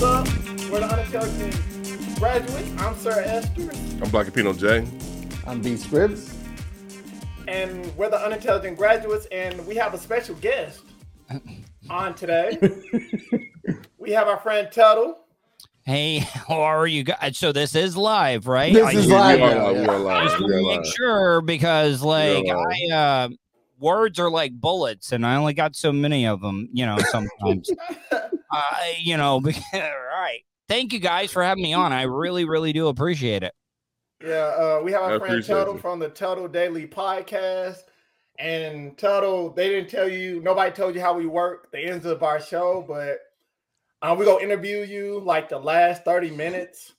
What's up? We're the Unaccepted Graduates. I'm Sir Esther. I'm Black and Pino J. I'm B. Scribs. And we're the Unintelligent Graduates, and we have a special guest on today. We have our friend Tuttle. Hey, how are you guys? So this is live, right? This is live. Make sure, because like words are like bullets, and I only got so many of them, you know, sometimes. All right. Thank you guys for having me on. I really, really do appreciate it. Yeah, we have our friend Tuttle from the Tuttle Daily Podcast. And Tuttle, nobody told you how we work, the ends of our show, but we're going to interview you like the last 30 minutes.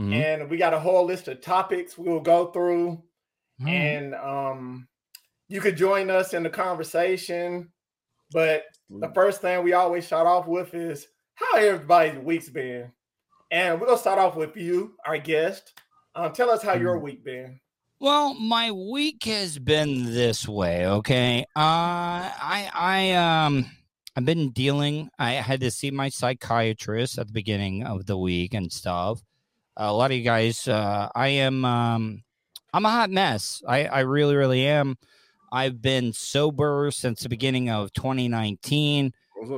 Mm-hmm. And we got a whole list of topics we will go through. Mm-hmm. And you could join us in the conversation. But the first thing we always start off with is how everybody's week's been. And we're going to start off with you, our guest. Tell us how your week been. Well, my week has been this way, okay? I've been dealing. I had to see my psychiatrist at the beginning of the week and stuff. A lot of you guys, I'm a hot mess. I really, really am. I've been sober since the beginning of 2019.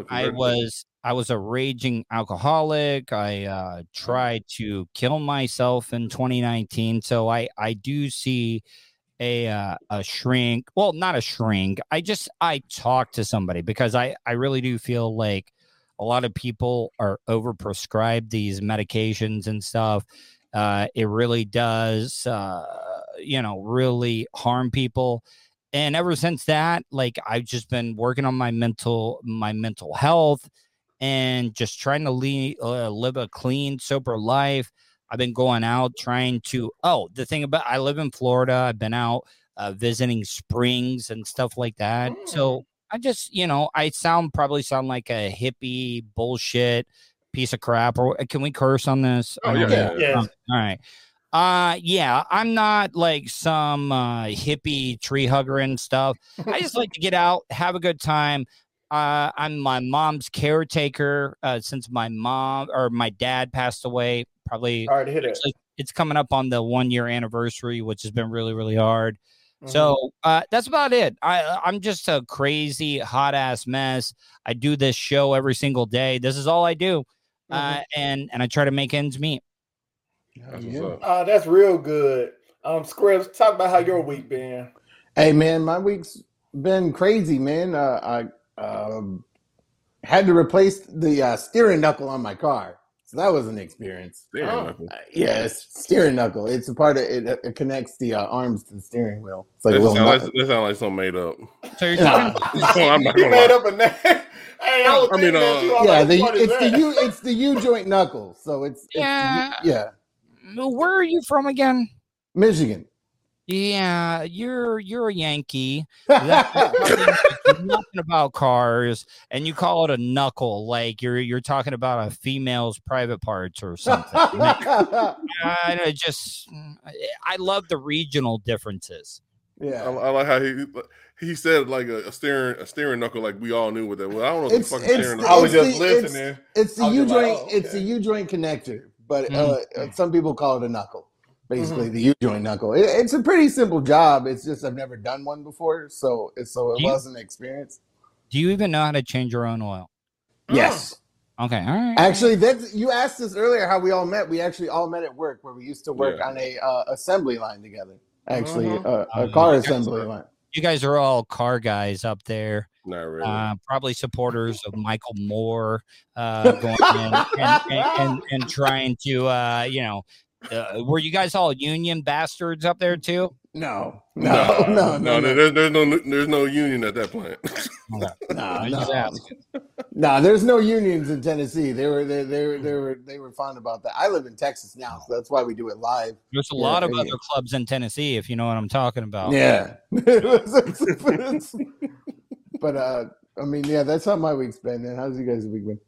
I was a raging alcoholic. I tried to kill myself in 2019. So I do see a shrink. Well, not a shrink. I talk to somebody because I really do feel like a lot of people are overprescribed these medications and stuff. It really does, really harm people. And ever since that, like, I've just been working on my mental health and just trying to live a clean, sober life. I've been going out trying to. Oh, the thing about I live in Florida. I've been out visiting springs and stuff like that. So I just, I probably sound like a hippie bullshit piece of crap. Or can we curse on this? Oh, yeah. All right. I'm not like some hippie tree hugger and stuff. I just like to get out, have a good time. I'm my mom's caretaker since my dad passed away. Probably hard to hit it. It's coming up on the 1 year anniversary, which has been really, really hard. Mm-hmm. So that's about it. I'm just a crazy hot ass mess. I do this show every single day. This is all I do. Mm-hmm. And I try to make ends meet. That's real good. Scribs, talk about how your week been. Hey man, my week's been crazy, man. I had to replace the steering knuckle on my car, so that was an experience. Steering knuckle. It's a part of it. It connects the arms to the steering wheel. It's like that sounds like something made up. So you're I'm not gonna made up a name. Hey, it's the U joint knuckle. So Where are you from again? Michigan. Yeah, you're a Yankee. Nothing about cars, and you call it a knuckle, like you're talking about a female's private parts or something. I love the regional differences. Yeah, I like how he said like a steering knuckle, like we all knew what that was. I don't know what the fucking steering knuckle. I was just listening. It's the U joint. It's the U joint connector. But some people call it a knuckle, basically the U-joint knuckle. It's a pretty simple job. It's just I've never done one before, so it wasn't an experience. Do you even know how to change your own oil? Yes. Oh. Okay. All right. Actually, you asked us earlier how we all met. We actually all met at work where we used to work on a assembly line together. Actually, a car assembly line. You guys are all car guys up there. Not really. Probably supporters of Michael Moore going in and trying to, were you guys all union bastards up there too? No. There's no union at that plant. No, there's no unions in Tennessee. They were fond about that. I live in Texas now, so that's why we do it live. There's a lot of other clubs in Tennessee, if you know what I'm talking about. Yeah. But that's how my week's been. Then how's you guys' week been?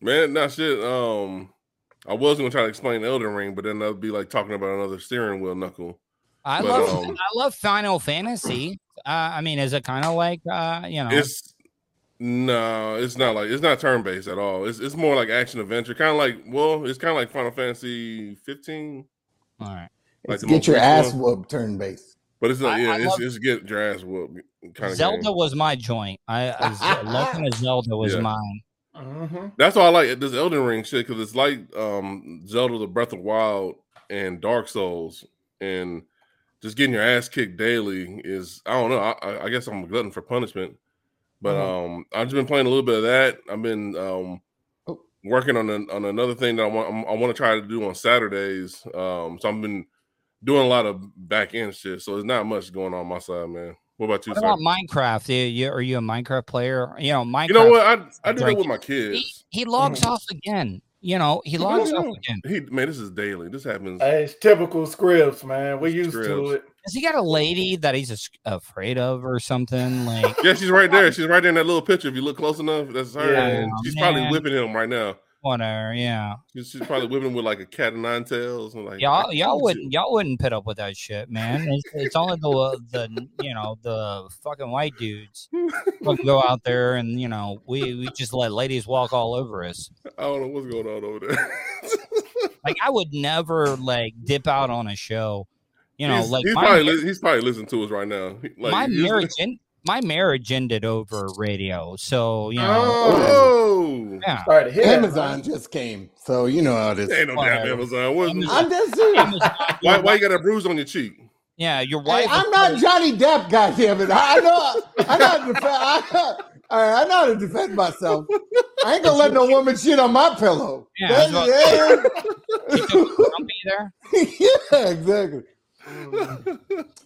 Man, not shit. I was gonna try to explain Elden Ring, but then that'd be like talking about another steering wheel knuckle. I love Final Fantasy. I mean, is it kind of like No, it's not like, it's not turn based at all. It's more like action adventure, kind of like, well, it's kind of like Final Fantasy XV. All right, like get your ass whooped turn based, but it's not. Yeah, it's get your ass whooped. Kind of Zelda game. Was my joint. I Legend of Zelda was mine. Uh-huh. That's why I like this Elden Ring shit, because it's like Zelda, The Breath of the Wild, and Dark Souls, and just getting your ass kicked daily is, I don't know. I guess I'm a glutton for punishment. But I've just been playing a little bit of that. I've been working on another thing that I want to try to do on Saturdays. So I've been doing a lot of back end shit. So there's not much going on my side, man. What about you? What about Minecraft? Are you a Minecraft player? You know, Minecraft. You know what? I do that with my kids. He logs off again. You know, he logs off again. Man, this is daily. This happens. Hey, it's typical Scribs, man. We're used to it. Has he got a lady that he's afraid of or something? Like, yeah, she's right there. She's right there in that little picture. If you look close enough, that's her. Yeah, and she's probably whipping him right now. Whatever, yeah. She's probably whipping him with like a cat of nine tails. And like, y'all wouldn't put up with that shit, man. It's only the fucking white dudes go out there and, you know, we just let ladies walk all over us. I don't know what's going on over there. Like, I would never like dip out on a show. You know, he's probably listening to us right now. Like, my marriage ended over radio, so you know. Oh, yeah. Sorry, Amazon just came, so you know how this. Ain't no damn Amazon. I'm just serious. Why you got a bruise on your cheek? Yeah, your wife. Hey, I'm not Johnny Depp, goddammit. I know how to defend myself. I ain't gonna let no woman shit on my pillow. Yeah, I'll be there. Yeah, exactly.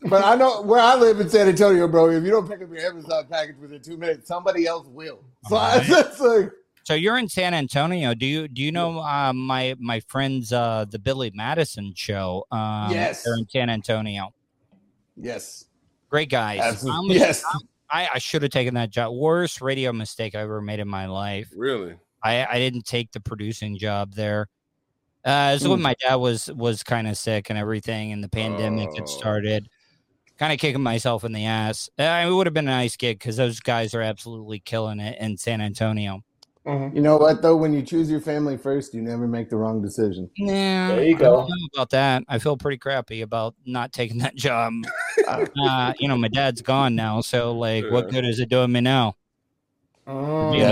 But I know where I live in San Antonio, bro. If you don't pick up your Amazon package within 2 minutes, somebody else will. So right. So you're in San Antonio. Do you know my friends, the Billy Madison show? Yes, they're in San Antonio. Yes, great guys. Absolutely. Yes, I should have taken that job. Worst radio mistake I ever made in my life. Really, I didn't take the producing job there. So when my dad was kind of sick and everything, and the pandemic had started, kind of kicking myself in the ass. It would have been a nice gig because those guys are absolutely killing it in San Antonio. Mm-hmm. You know what, though? When you choose your family first, you never make the wrong decision. Yeah, there you go. I don't know about that. I feel pretty crappy about not taking that job. You know, my dad's gone now, so like, what good is it doing me now? Hey,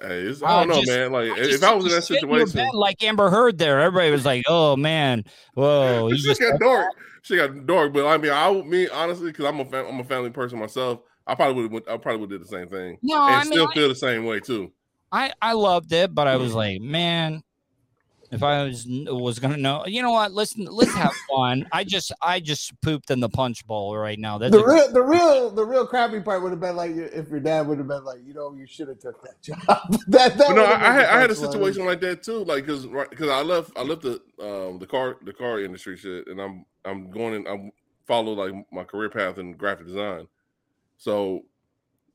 I don't know, man. Like, if I was in that situation, like Amber Heard, there, everybody was like, "Oh man, whoa." Yeah, she got dark. She got dark. But I mean, honestly, because I'm a family person myself. I probably would did the same thing. No, and I still feel the same way too. I loved it, but I was like, man, if I was gonna know, you know what? Listen, let's have fun. I just pooped in the punch bowl right now. That's the real crappy part would have been like if your dad would have been like, you know, you should have took that job. I had a situation like that too, like because I left the car industry shit, and I'm going and I follow like my career path in graphic design. So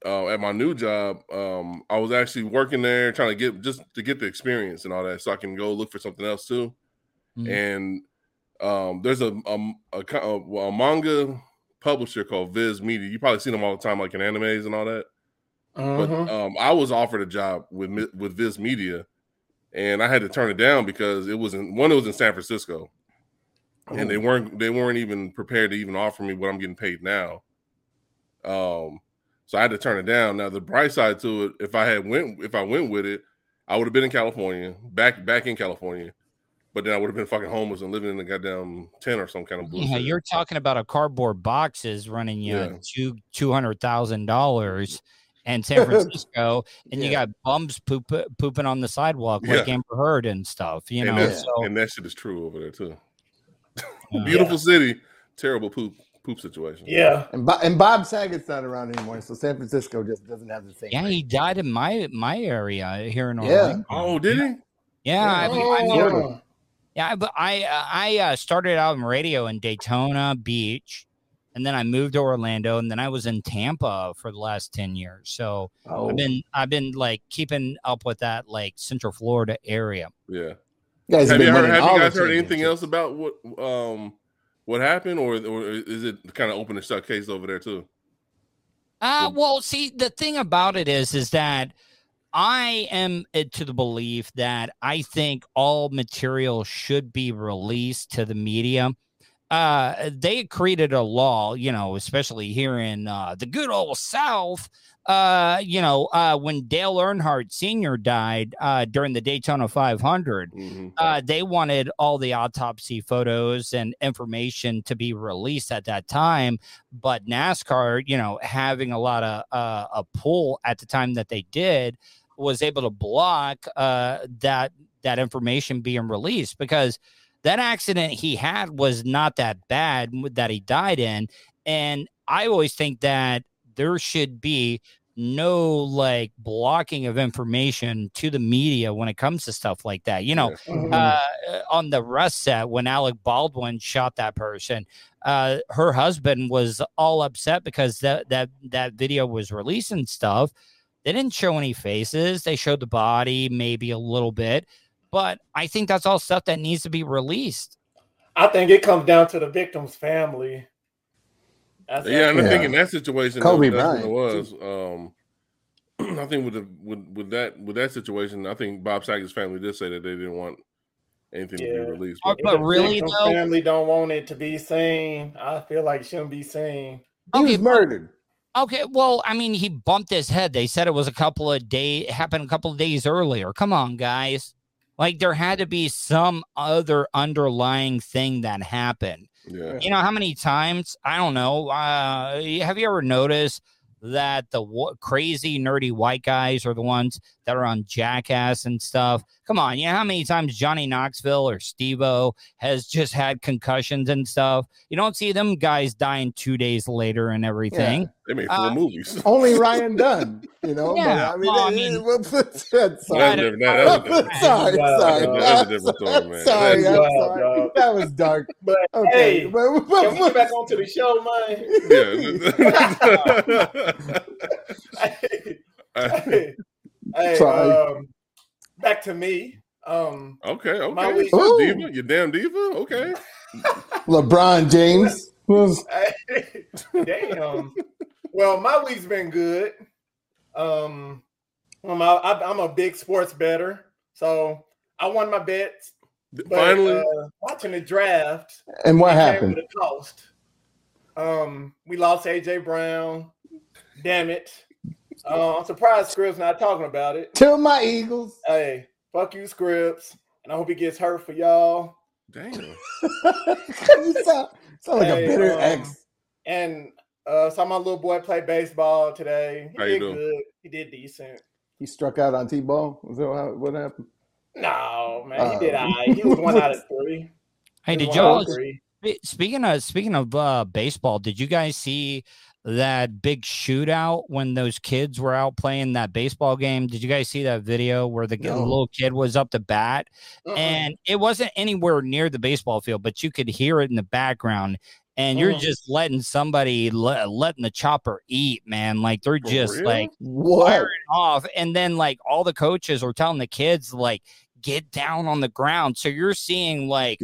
at my new job, I was actually working there trying to get the experience and all that, so I can go look for something else too. Mm-hmm. And there's a manga publisher called Viz Media. You probably seen them all the time, like in animes and all that. Uh-huh. But I was offered a job with Viz Media, and I had to turn it down because it was in San Francisco, and they weren't even prepared to even offer me what I'm getting paid now. So I had to turn it down. Now the bright side to it, if I went with it, I would have been in California, back in California, but then I would have been fucking homeless and living in a goddamn tent or some kind of bullshit. Yeah, you're talking about a cardboard box is running you $200,000 in San Francisco, and you got bums pooping on the sidewalk like Amber Heard and stuff. You know, and that shit is true over there too. Beautiful city, terrible poop situation. Yeah, and Bob Saget's not around anymore, so San Francisco just doesn't have the same. Yeah, he died in my area here in Orlando. Oh, did he? Yeah, I started out in radio in Daytona Beach, and then I moved to Orlando, and then I was in Tampa for the last 10 years. So I've been like keeping up with that like Central Florida area. Yeah. Have you guys heard anything else about what happened, or is it kind of open and shut case over there too? Well, see, the thing about it is that I am to the belief that I think all material should be released to the media. They created a law, you know, especially here in the good old South, you know, when Dale Earnhardt Sr. died during the Daytona 500, they wanted all the autopsy photos and information to be released at that time. But NASCAR, you know, having a lot of a pull at the time that they did, was able to block that information being released, because that accident he had was not that bad that he died in. And I always think that there should be no like blocking of information to the media when it comes to stuff like that. You know, on the Rust set, when Alec Baldwin shot that person, her husband was all upset because that video was released and stuff. They didn't show any faces. They showed the body, maybe a little bit. But I think that's all stuff that needs to be released. I think it comes down to the victim's family. I think in that situation, Kobe Bryant, it was. I think with that situation, I think Bob Saget's family did say that they didn't want anything to be released. But really, though, family don't want it to be seen. I feel like it shouldn't be seen. He was murdered. Okay, well, I mean, he bumped his head. They said it was happened a couple of days earlier. Come on, guys. Like, there had to be some other underlying thing that happened. Yeah. You know, how many times, I don't know, have you ever noticed that the crazy, nerdy white guys are the ones that are on Jackass and stuff? Come on, you know how many times Johnny Knoxville or Steve-O has just had concussions and stuff? You don't see them guys dying 2 days later and everything. Yeah. They made four movies. Only Ryan Dunn, you know? Yeah, Sorry. That was dark. But okay. Hey, can we get back onto the show, man? Yeah. Hey, back to me. Okay. Diva, you damn diva? Okay. LeBron James. Damn. Well, my week's been good. I'm a big sports bettor, so I won my bets. Finally, watching the draft. And what happened? The cost. We lost A.J. Brown. Damn it. I'm surprised Scribbs not talking about it. Till my Eagles. Hey, fuck you, Scribbs, and I hope he gets hurt for y'all. Damn. Sound like a bitter ex. And saw my little boy play baseball today. He did good. He did decent. He struck out on T-ball? Is that what happened? No, man. He did all right. He was 1 out of 3. Hey, did y'all speaking of baseball, did you guys see that big shootout when those kids were out playing that baseball game? Did you guys see that video where the little kid was up to bat and it wasn't anywhere near the baseball field, but you could hear it in the background, and you're just letting somebody letting the chopper eat, man. Like, they're just like firing off. And then like all the coaches were telling the kids, like, get down on the ground. So you're seeing like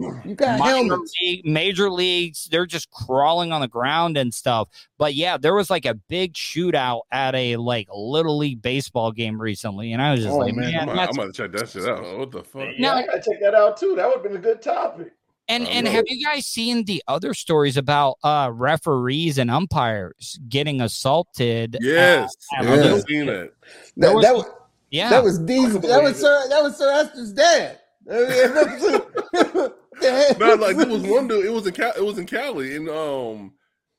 major leagues, they're just crawling on the ground and stuff. But yeah, there was like a big shootout at a like little league baseball game recently, and I was just I'm about to check that shit out. What the fuck? No, I gotta check that out too. That would have been a good topic. And have you guys seen the other stories about referees and umpires getting assaulted? Yes, I've seen it. That was Diesel. That was Sir Esther's dad. No, like, there was one dude. It was in Cali, and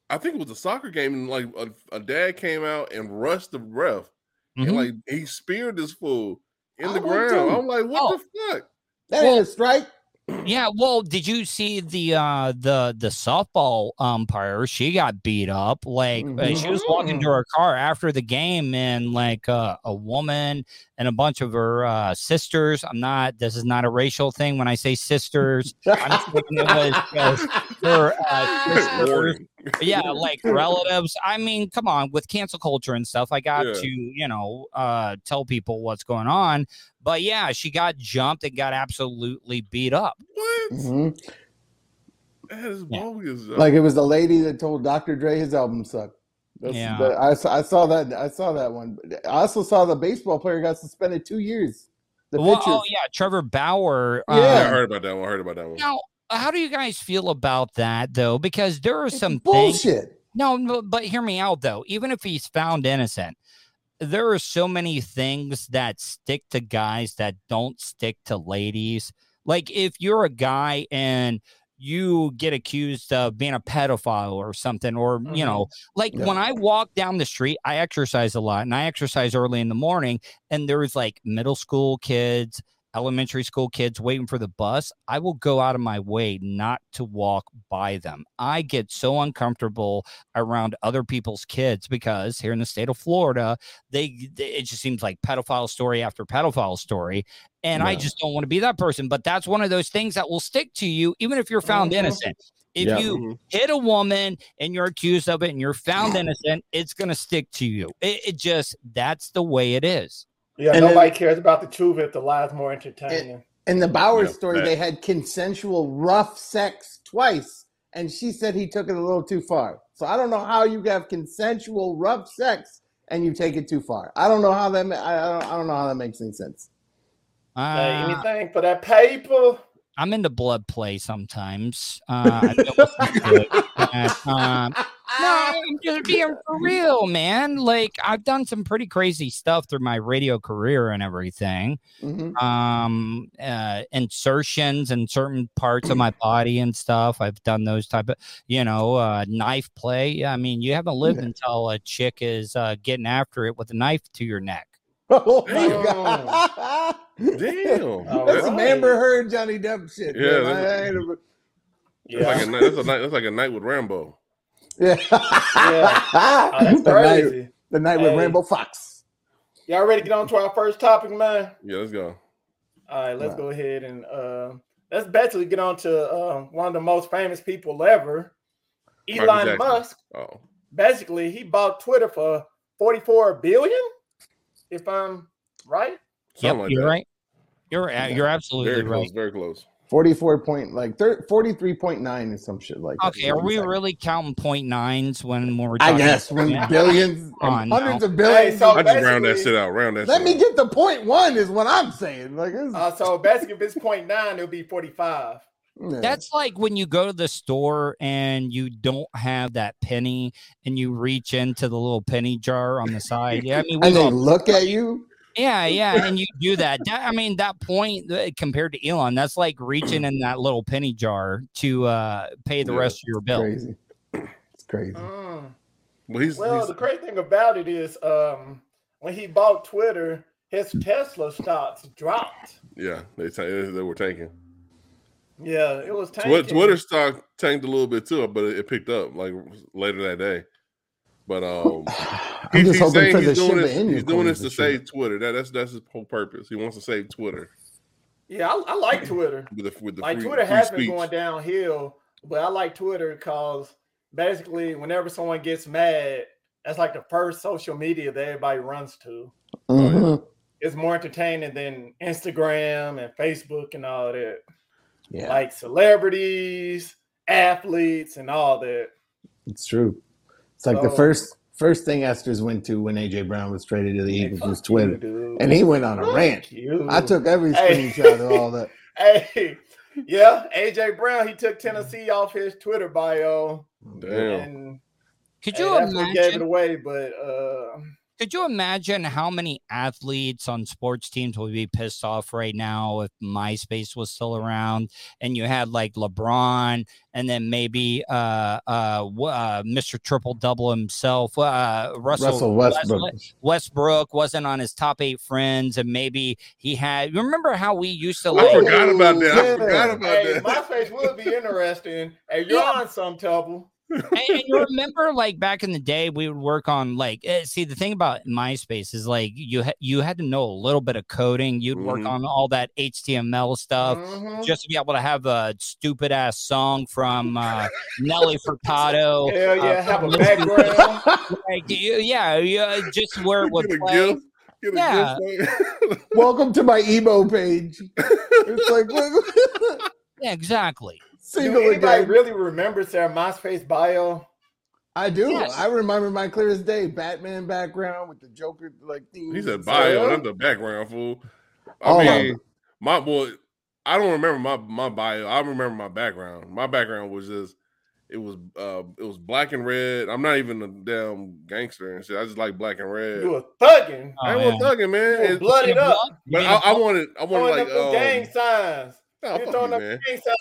I think it was a soccer game, and like a dad came out and rushed the ref, and like he speared this fool in the ground. I'm like, what the fuck? That ain't a strike. Yeah, well, did you see the softball umpire? She got beat up. Like, she was walking to her car after the game, and like a woman and a bunch of her sisters. This is not a racial thing when I say sisters. I'm speaking of her sisters. Yeah, like relatives. I mean, come on, with cancel culture and stuff, I got to, you know, tell people what's going on. But yeah, she got jumped and got absolutely beat up. What? That is bogus. Like, it was the lady that told Dr. Dre his album sucked. I saw that one. I also saw the baseball player got suspended 2 years. Trevor Bauer. I heard about that one. Now, how do you guys feel about that though? Because there are some bullshit. No, but hear me out though. Even if he's found innocent, there are so many things that stick to guys that don't stick to ladies. Like if you're a guy and you get accused of being a pedophile or something, or, you know, like when I walk down the street, I exercise a lot and I exercise early in the morning, and there's like middle school kids, elementary school kids waiting for the bus. I will go out of my way not to walk by them. I get so uncomfortable around other people's kids because here in the state of Florida, it just seems like pedophile story after pedophile story. And I just don't want to be that person. But that's one of those things that will stick to you, even if you're found innocent. If you hit a woman and you're accused of it and you're found innocent, it's going to stick to you. It just, that's the way it is. Yeah, and nobody cares about the truth if the lie is more entertaining. In the Bauer story, they had consensual rough sex twice, and she said he took it a little too far. So I don't know how you have consensual rough sex and you take it too far. I don't know how that. I don't know how that makes any sense. Anything for that paper? I'm into blood play sometimes. No, I'm just being for real, man. Like I've done some pretty crazy stuff through my radio career and everything. Insertions in certain parts of my body and stuff. I've done those type of, knife play. I mean, you haven't lived until a chick is getting after it with a knife to your neck. Oh my God! Damn, that's some Amber Heard, Johnny Depp shit. Yeah, that's like a night with Rambo. Yeah, that's crazy. The night with Rambo Fox. Y'all ready to get on to our first topic, man? Yeah, let's go. All right, let's go ahead and let's basically get on to one of the most famous people ever, Elon Musk. Oh, basically, he bought Twitter for $44 billion. If I'm right, right. You're absolutely very close, right. Very close. 43.9 or some shit like that. Okay, are we really counting point nines when we're talking? I guess when billions, hundreds of billions. Hey, so I just round that shit out. Let me get the 0.1 is what I'm saying. Like, so basically, if it's 0.9, it'll be 45. Yeah. That's like when you go to the store and you don't have that penny and you reach into the little penny jar on the side. Yeah, I mean, and they look at you. Yeah, and you do that. That point compared to Elon, that's like reaching in that little penny jar to pay the rest of your bill. Crazy. It's crazy. Well, the great thing about it is when he bought Twitter, his Tesla stocks dropped. Yeah, they were tanking. Yeah, it was tanking. Twitter stock tanked a little bit too, but it picked up like later that day. But he's doing this to save Twitter. That's his whole purpose. He wants to save Twitter. Yeah, I like Twitter. Twitter has been going downhill, but I like Twitter because basically whenever someone gets mad, that's like the first social media that everybody runs to. Mm-hmm. It's more entertaining than Instagram and Facebook and all that. Yeah. Like celebrities, athletes, and all that. It's true. It's like the first thing Esther's went to when A.J. Brown was traded to the Eagles was Twitter. And he went on a rant. I took every screenshot of all that. A.J. Brown, he took Tennessee off his Twitter bio. Damn. Could you imagine? Gave it away, but... Could you imagine how many athletes on sports teams would be pissed off right now if MySpace was still around and you had like LeBron and then maybe Mr. Triple Double himself, Russell Westbrook wasn't on his top 8 friends, and maybe he had. Remember how we used to? I forgot about that. MySpace would be interesting. Hey, you're on some Double. And you remember, like back in the day, we would work on like. See, the thing about MySpace is like you had to know a little bit of coding. You'd work on all that HTML stuff just to be able to have a stupid ass song from Nelly Furtado. Hell yeah, have a background. Just where it would play. Yeah. Welcome to my emo page. It's like. Yeah, exactly. Do anybody really remembers their MySpace bio? I do. Yes. I remember my clear as day Batman background with the Joker like theme. He said bio, and I'm the background fool. I mean, my boy. I don't remember my bio. I remember my background. My background was just it was black and red. I'm not even a damn gangster and shit. I just like black and red. You were thugging. I was thugging, man. It's blooded up. But I wanted like gang signs. Oh, fuck you,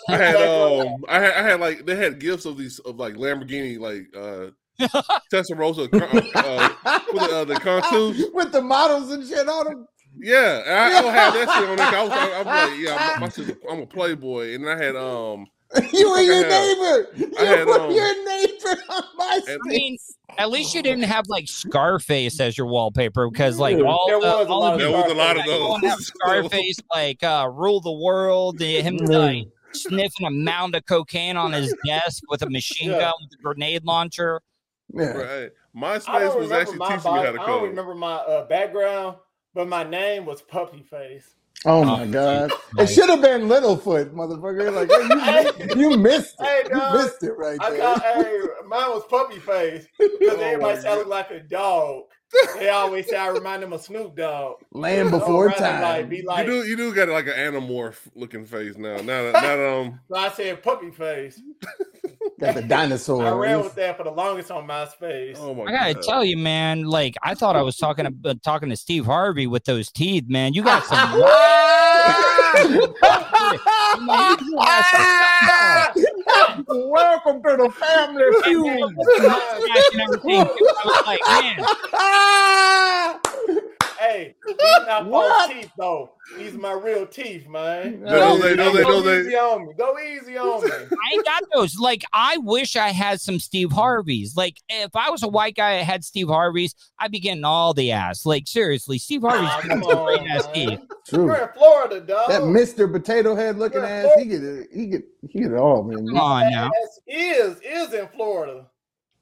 man. I had like they had gifts of these of like Lamborghini like Testarossa with the contours with the models and shit on them. Yeah, and I don't have that shit on there. I'm like, yeah, I'm a playboy, and I had your neighbor on MySpace. I mean, at least you didn't have like Scarface as your wallpaper, because like there was a lot of those. Scarface like rule the world. Him like sniffing a mound of cocaine on his desk with a machine gun with a grenade launcher. Yeah. Right. MySpace was actually teaching me how to code. I don't remember my background, but my name was Puppy Face. Oh my God! Nice. It should have been Littlefoot, motherfucker. Like you missed it. Hey, dog, you missed it right there. Mine was Puppy Face because everybody sounded like a dog. They always say I remind them of Snoop Dogg. Land before time. Like, you do got like an anamorph looking face now. So I said Puppy Face. Got the dinosaur. I ran with that for the longest on MySpace. Oh my God! I gotta tell you, man. Like I thought I was talking to Steve Harvey with those teeth, man. You got some. Welcome to the family feud. Hey, these not false teeth though. These are my real teeth, man. Go easy on me. I ain't got those. Like, I wish I had some Steve Harveys. Like, if I was a white guy that had Steve Harveys, I'd be getting all the ass. Like, seriously, Steve Harvey's great ass teeth. True. You're in Florida, dog. That Mr. Potato Head looking ass, he get it all, man. Come on now. Is in Florida.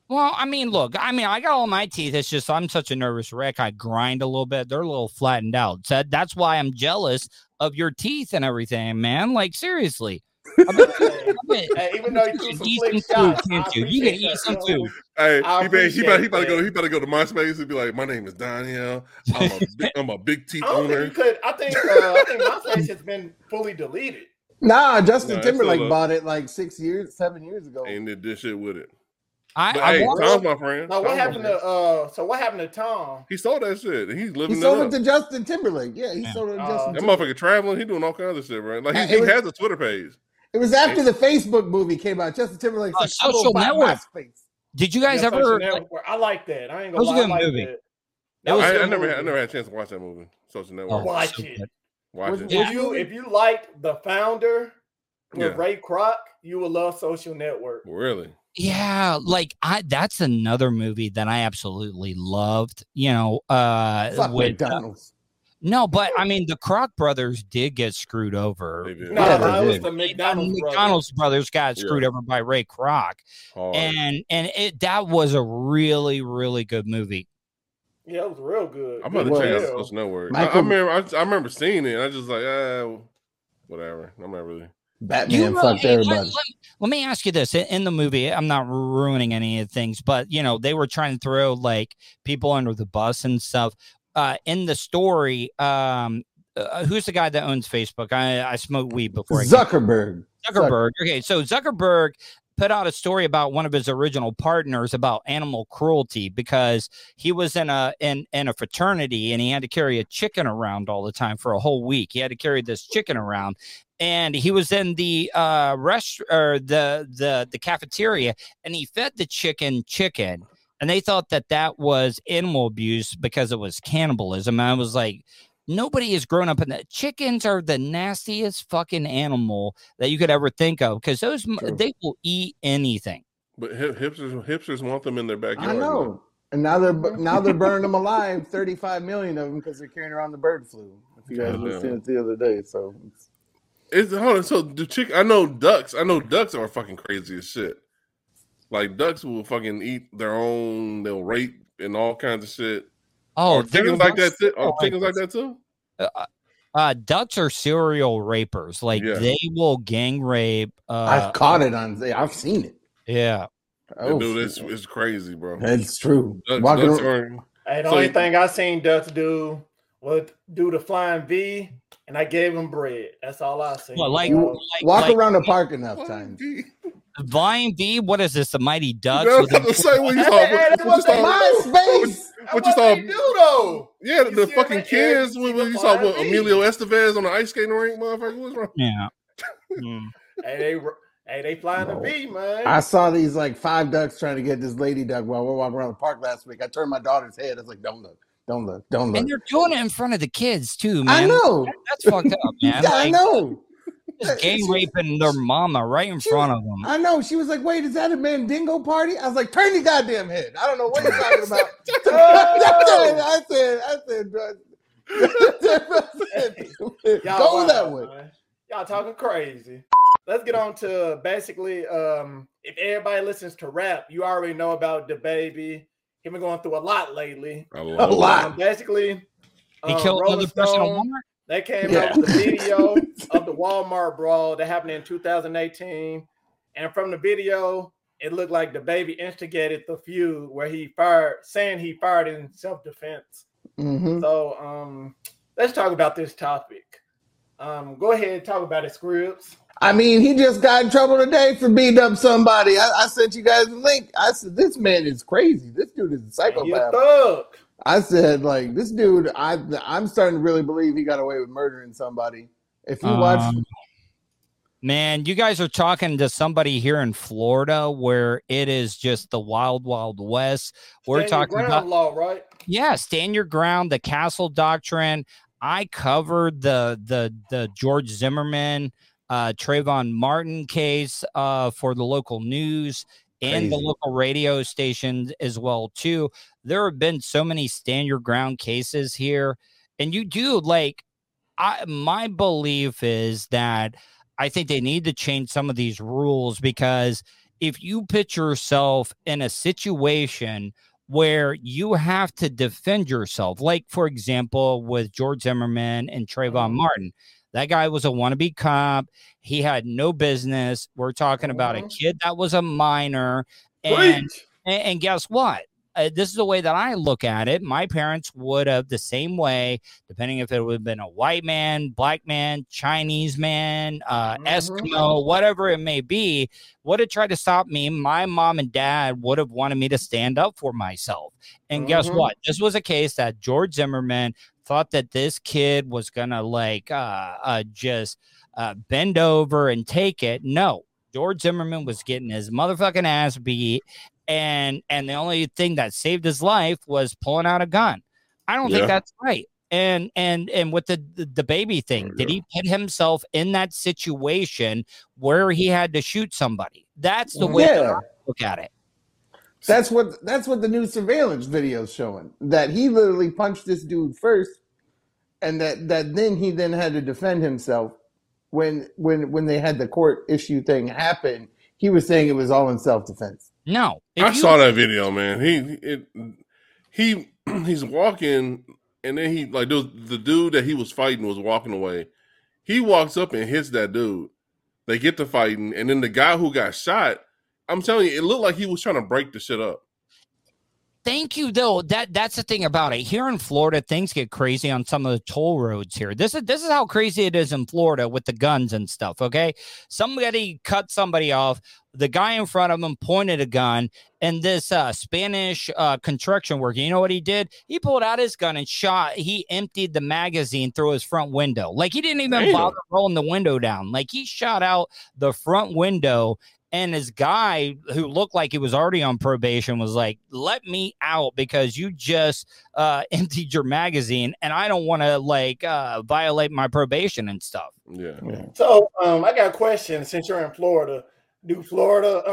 Well, I mean, look, I got all my teeth. It's just I'm such a nervous wreck. I grind a little bit. They're a little flattened out. So that's why I'm jealous of your teeth and everything, man. Like, seriously. Even though you eat some food, can't you? You can eat some food. Hey, he about to go to MySpace and be like, my name is Danielle. I'm a big teeth owner. I think MySpace has been fully deleted. Nah, Justin Timberlake bought it like 7 years ago. And did this shit with it. Tom's my friend. No, what happened to Tom? He sold that shit. He's living. He sold it to Justin Timberlake. Yeah, he sold it to Justin Timberlake. That motherfucker traveling. He doing all kinds of shit, right? Like he has a Twitter page. It was after the Facebook movie came out. Justin Timberlake. Social Network. Did you guys ever? Like, I like that. I ain't gonna lie. That was a good movie. I never had a chance to watch that movie. Social Network. Watch it. If you liked The Founder with Ray Kroc, you would love Social Network. Really. Yeah, like that's another movie that I absolutely loved, you know, with McDonald's. No, but I mean the Kroc brothers did get screwed over. McDonald's brothers got screwed over by Ray Kroc. Oh. And that was a really, really good movie. Yeah, it was real good. I'm about to check out Social Network. I remember seeing it and I just like whatever. I'm not really Batman fucked everybody. Let me ask you this. In the movie, I'm not ruining any of the things, but, you know, they were trying to throw, like, people under the bus and stuff. In the story, who's the guy that owns Facebook? I smoked weed before. Zuckerberg. Okay, so Zuckerberg put out a story about one of his original partners about animal cruelty because he was in a fraternity and he had to carry a chicken around all the time for a whole week. He had to carry this chicken around. And he was in the the cafeteria, and he fed the chicken, and they thought that was animal abuse because it was cannibalism. And I was like, nobody has grown up in that. Chickens are the nastiest fucking animal that you could ever think of because they will eat anything. But hipsters want them in their backyard. I know. Man. And now they're burning them alive, 35 million of them, because they're carrying around the bird flu. If you guys were seeing it the other day, so. I know ducks are fucking crazy as shit. Like ducks will fucking eat their own. They'll rape and all kinds of shit. Oh, chickens like that. Chickens like that too. Ducks are serial rapers. Like they will gang rape. I've seen it. Yeah. Dude, it's crazy, bro. It's true. The only thing I seen Dutch do was do the flying V, and I gave him bread. That's all I seen. Well, walk around the park enough times. Vine V, what is this? The Mighty Ducks? Yeah, with the same what you saw. What you saw? Though? Yeah, the fucking kids. When you saw what Emilio Estevez on the ice skating rink, motherfucker. What's wrong? Yeah. Hey, they flying the V, man. I saw these like 5 ducks trying to get this lady duck while we're walking around the park last week. I turned my daughter's head. I was like, don't look. Don't look. Don't look. And you're doing it in front of the kids, too, man. I know. That's fucked up, man. Yeah, I know. Just gang raping their mama right in front of them. I know. She was like, wait, is that a Mandingo party? I was like, turn your goddamn head. I don't know what you're talking about. I said, go that way. Man. Y'all talking crazy. Let's get on to basically, if everybody listens to rap, you already know about DaBaby. He's been going through a lot lately. A lot. Basically, he killed another person on Walmart. They came out with the video of the Walmart brawl that happened in 2018. And from the video, it looked like DaBaby instigated the feud where he fired in self-defense. Mm-hmm. So let's talk about this topic. Go ahead and talk about it, Scribs. I mean, he just got in trouble today for beating up somebody. I sent you guys a link. I said, this man is crazy. This dude is a psychopath. He's a thug. I said, like, this dude, I'm starting to really believe he got away with murdering somebody. If you watch... Man, you guys are talking to somebody here in Florida where it is just the wild, wild west. We're talking about... law, right? Yeah, stand your ground, the castle doctrine. I covered the George Zimmerman, Trayvon Martin case for the local news. And the local radio stations as well, too. There have been so many stand your ground cases here. And you do, like, my belief is that I think they need to change some of these rules, because if you put yourself in a situation where you have to defend yourself, like, for example, with George Zimmerman and Trayvon Martin, that guy was a wannabe cop. He had no business. We're talking about a kid that was a minor. And guess what? This is the way that I look at it. My parents would have the same way, depending if it would have been a white man, black man, Chinese man, Eskimo, whatever it may be, would have tried to stop me. My mom and dad would have wanted me to stand up for myself. And guess what? This was a case that George Zimmerman thought that this kid was going to just bend over and take it. No, George Zimmerman was getting his motherfucking ass beat. And the only thing that saved his life was pulling out a gun. I don't think that's right. And with the baby thing, did he put himself in that situation where he had to shoot somebody? That's the way that I look at it. That's what the new surveillance video is showing, that he literally punched this dude first, and then he had to defend himself when they had the court issue thing happen. He was saying it was all in self-defense. No, I saw that video, man. He's walking, and then he, like, the dude that he was fighting was walking away. He walks up and hits that dude. They get to fighting, and then the guy who got shot, I'm telling you, it looked like he was trying to break the shit up. Thank you, though. That's the thing about it. Here in Florida, things get crazy on some of the toll roads here. This is how crazy it is in Florida with the guns and stuff, okay? Somebody cut somebody off. The guy in front of him pointed a gun, and this Spanish construction worker, you know what he did? He pulled out his gun and shot. He emptied the magazine through his front window. Like, he didn't even bother rolling the window down. Like, he shot out the front window. And this guy who looked like he was already on probation was like, let me out, because you just emptied your magazine, and I don't want to, like, violate my probation and stuff. Yeah. So I got a question. Since you're in Florida, do Florida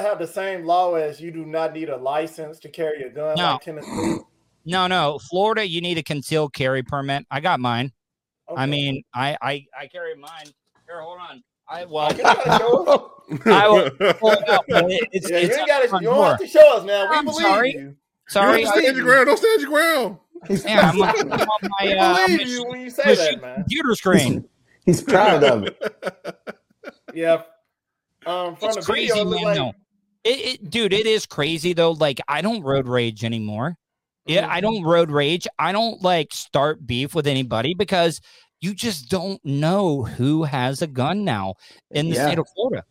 have the same law as you do not need a license to carry a gun like Tennessee? No. Florida, you need a concealed carry permit. I got mine. Okay. I mean, I carry mine. Here, hold on. You don't have to show us now. Sorry. Stand your ground. Don't stand your ground. Yeah, I believe you when you say that, man. Computer screen. He's proud of it. Yeah. From it's the video, crazy, man, like, Dude, it is crazy though. Like, I don't road rage anymore. Yeah, I don't road rage. I don't like start beef with anybody because you just don't know who has a gun now in the state of Florida.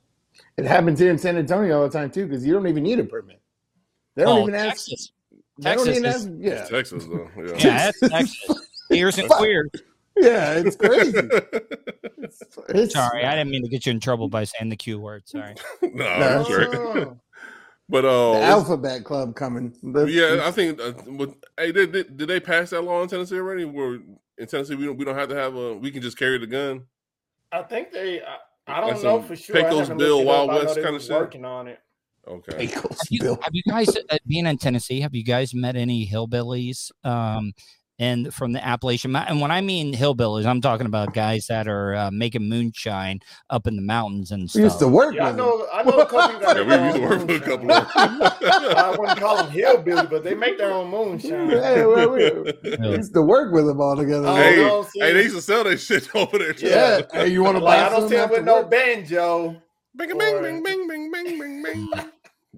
It happens here in San Antonio all the time too, because you don't even need a permit. They don't even ask. Texas. Yeah, it's Texas though. Yeah, that's Texas. Ears and queers. Yeah, it's crazy. Sorry, I didn't mean to get you in trouble by saying the Q word. Sorry. No, sorry. But the Alphabet Club coming. I think. Hey, did they pass that law in Tennessee already? Where in Tennessee we don't have to have a. We can just carry the gun. I think they. I don't know for sure. Pecos Bill, Wild West kind of shit. Working on it. Okay. Have you guys being in Tennessee? Have you guys met any hillbillies? And from the Appalachian Mountain, and when I mean hillbillies, I'm talking about guys that are making moonshine up in the mountains and stuff. We used to work with them. I know a couple guys. We used to work with a couple of them. I wouldn't call them hillbillies, but they make their own moonshine. Hey, we used to work with them all together. Hey, they used to sell that shit over there. Too. Yeah. Hey, you want to buy? I don't see them with no banjo. Bing, bing, bing, bing, bing, bing, bing, bing.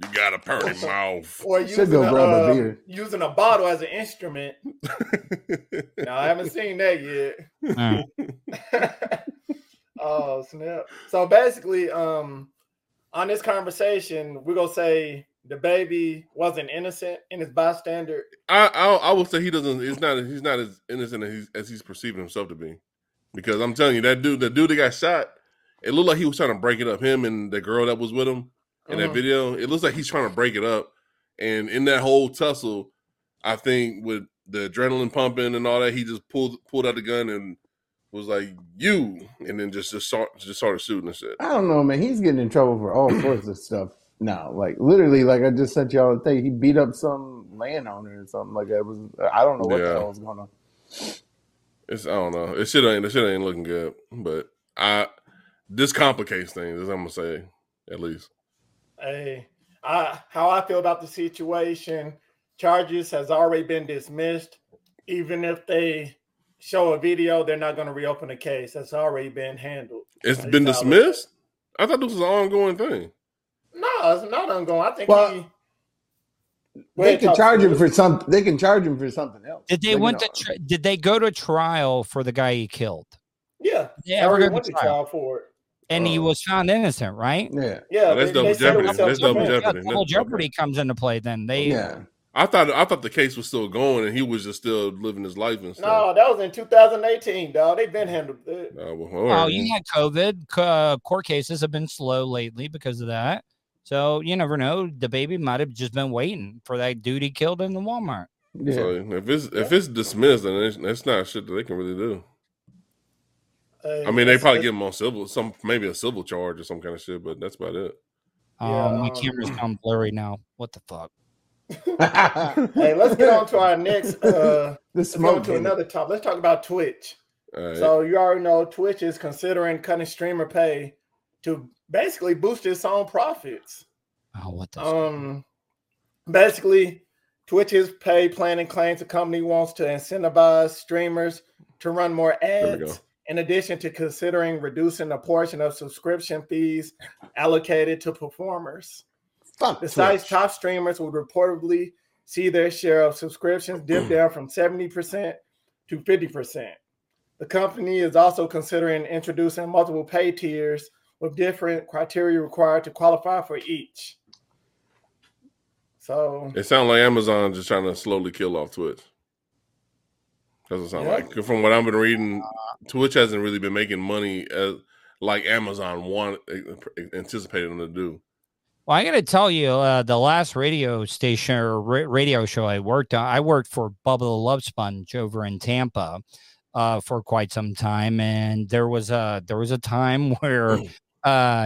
You got a party mouth. Or using a bottle as an instrument. No, I haven't seen that yet. Oh, snap. So basically, on this conversation, we're going to say DaBaby wasn't innocent in his bystander. I will say he's not as innocent as he's perceiving himself to be. Because I'm telling you, the dude that got shot, it looked like he was trying to break it up, him and the girl that was with him. In that video, it looks like he's trying to break it up. And in that whole tussle, I think with the adrenaline pumping and all that, he just pulled out the gun and was like, you, and then just started shooting and shit. I don't know, man. He's getting in trouble for all sorts of stuff now. Like, literally, like I just sent y'all a thing, he beat up some landowner or something like that. I don't know what the hell was going on. I don't know. It shit ain't looking good. But this complicates things, as I'm going to say, at least. Hey, how I feel about the situation, charges has already been dismissed. Even if they show a video, they're not going to reopen the case. That's already been handled. It's been dismissed? I thought this was an ongoing thing. No, it's not ongoing. I think they can charge him for something else. Did they go to trial for the guy he killed? Yeah. Yeah, they went to trial for it. And he was found innocent, right? Yeah. Yeah. That's double jeopardy. Double jeopardy comes into play then. I thought the case was still going and he was just still living his life and stuff. No, that was in 2018, dog. They've been handled it. You had COVID. Court cases have been slow lately because of that. So you never know. DaBaby might have just been waiting for that dude he killed in the Walmart. Yeah. So if it's dismissed, then that's not shit that they can really do. I mean, they probably get him on maybe a civil charge or some kind of shit, but that's about it. My camera's gone blurry now. What the fuck? Hey, let's get on to our next. Let's go to another topic. Let's talk about Twitch. Right. So you already know Twitch is considering cutting streamer pay to basically boost its own profits. Oh, what the? Basically, Twitch's pay plan claims the company wants to incentivize streamers to run more ads. There we go. In addition to considering reducing a portion of subscription fees allocated to performers. Besides, top streamers would reportedly see their share of subscriptions dip down from 70% to 50%. The company is also considering introducing multiple pay tiers with different criteria required to qualify for each. So it sounds like Amazon just trying to slowly kill off Twitch. That's what it sounds like. From what I've been reading, Twitch hasn't really been making money as like Amazon anticipated them to do. Well, I got to tell you, the last radio station or radio show I worked on, I worked for Bubba the Love Sponge over in Tampa for quite some time, and there was a time where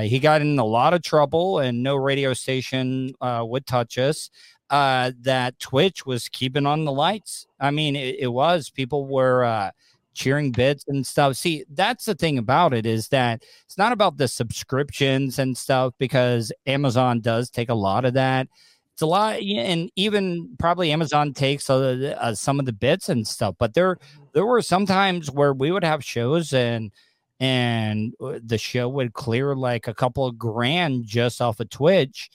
he got in a lot of trouble, and no radio station would touch us. That Twitch was keeping on the lights. I mean, it was. People were cheering bits and stuff. See, that's the thing about it is that it's not about the subscriptions and stuff because Amazon does take a lot of that. It's a lot, and even probably Amazon takes some of the bits and stuff. But there were some times where we would have shows and the show would clear like a couple of grand just off of Twitch.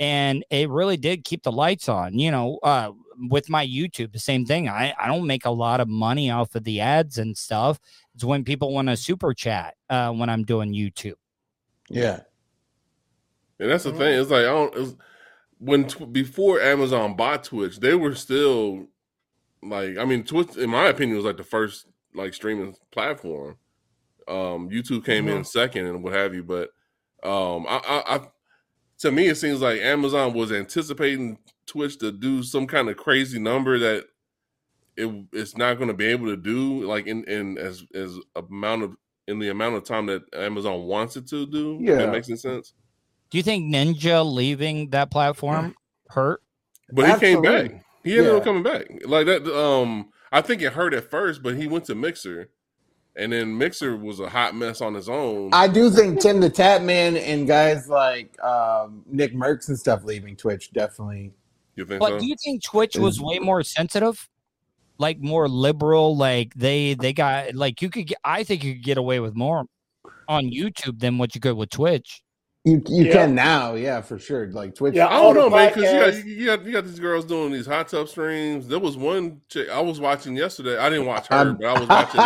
And it really did keep the lights on, you know, with my YouTube, the same thing. I don't make a lot of money off of the ads and stuff. It's when people want to super chat when I'm doing YouTube. Yeah. And that's the thing. It's like, before Amazon bought Twitch, they were still like, I mean, Twitch, in my opinion, was like the first like streaming platform. YouTube came in second and what have you. But to me, it seems like Amazon was anticipating Twitch to do some kind of crazy number that it's not going to be able to do, like in the amount of time that Amazon wants it to do. Yeah, that makes any sense. Do you think Ninja leaving that platform hurt? But he came back. He ended up coming back like that. I think it hurt at first, but he went to Mixer. And then Mixer was a hot mess on his own. I do think Tim the Tatman and guys like Nick Merckx and stuff leaving Twitch definitely. You think so? But do you think Twitch was way more sensitive? Like more liberal? Like they got like I think you could get away with more on YouTube than what you could with Twitch. You can now, for sure. Like Twitch. Yeah, I don't know, man, because you got these girls doing these hot tub streams. There was one chick I was watching yesterday. I didn't watch her, but I was watching.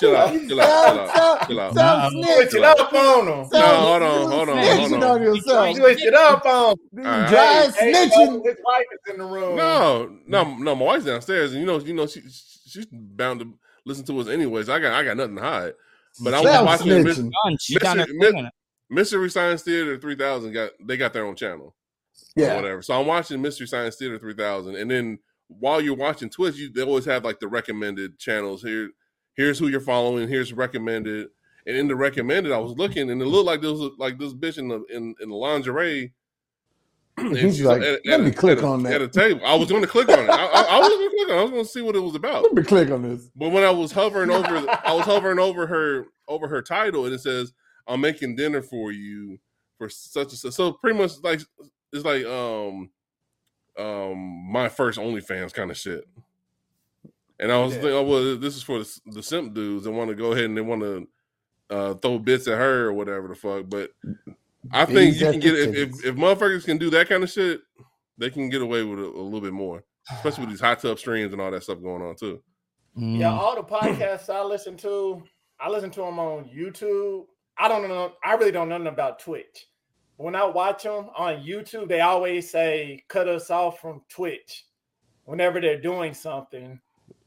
Chill out. Stop snitching up on them. No, hold on. Snitching up on them. Dry snitching. His wife is in the room. No, my wife's downstairs, and you know, she's bound to listen to us anyways. I got nothing to hide. But I was watching this. Mystery Science Theater 3000 got their own channel, or whatever. So I'm watching Mystery Science Theater 3000, and then while you're watching Twitch, they always have like the recommended channels. Here's who you're following. Here's recommended, and in the recommended, I was looking, and it looked like there was like this bitch in the lingerie. And he's like, let me click on that at a table. I was going to click on it. I was going to click on it. I was going to see what it was about. Let me click on this. But when I was hovering over her title, and it says, I'm making dinner for you for such and such. So pretty much like it's like my first OnlyFans kind of shit. And I was thinking, oh well, this is for the simp dudes that want to go ahead and they want to throw bits at her or whatever the fuck. But I think you can get if motherfuckers can do that kind of shit, they can get away with a little bit more, especially with these hot tub streams and all that stuff going on too. Yeah, all the podcasts I listen to them on YouTube. I don't know. I really don't know nothing about Twitch. When I watch them on YouTube, they always say cut us off from Twitch whenever they're doing something.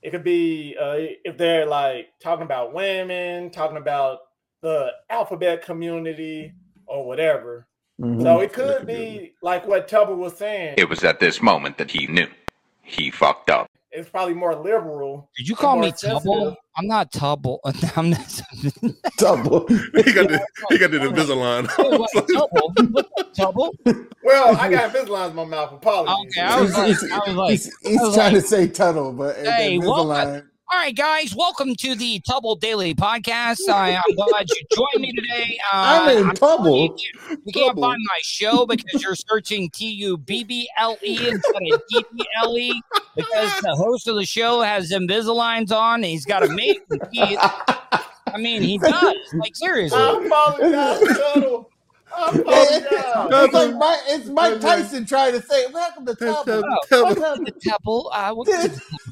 It could be if they're like talking about women, talking about the alphabet community or whatever. Mm-hmm. So it could be like what Tupper was saying. It was at this moment that he knew he fucked up. It's probably more liberal. Did you call me Tubble? I'm not Tubble. I'm not Tubble. He got the Invisalign. Tubble? Well, I got Invisalign in my mouth. Apologies. Okay, he's trying to say Tuttle, but hey, Invisalign. All right, guys, welcome to the Tuttle Daily Podcast. I'm glad you joined me today. I'm in Tuttle. You can't find my show because you're searching TUBBLE instead of DBLE because the host of the show has Invisaligns on and he's got amazing teeth. I mean, he does. Like, seriously. I'm falling down, Tuttle. It's Mike Tyson trying to say, welcome to Tupperware. Welcome to Tupperware.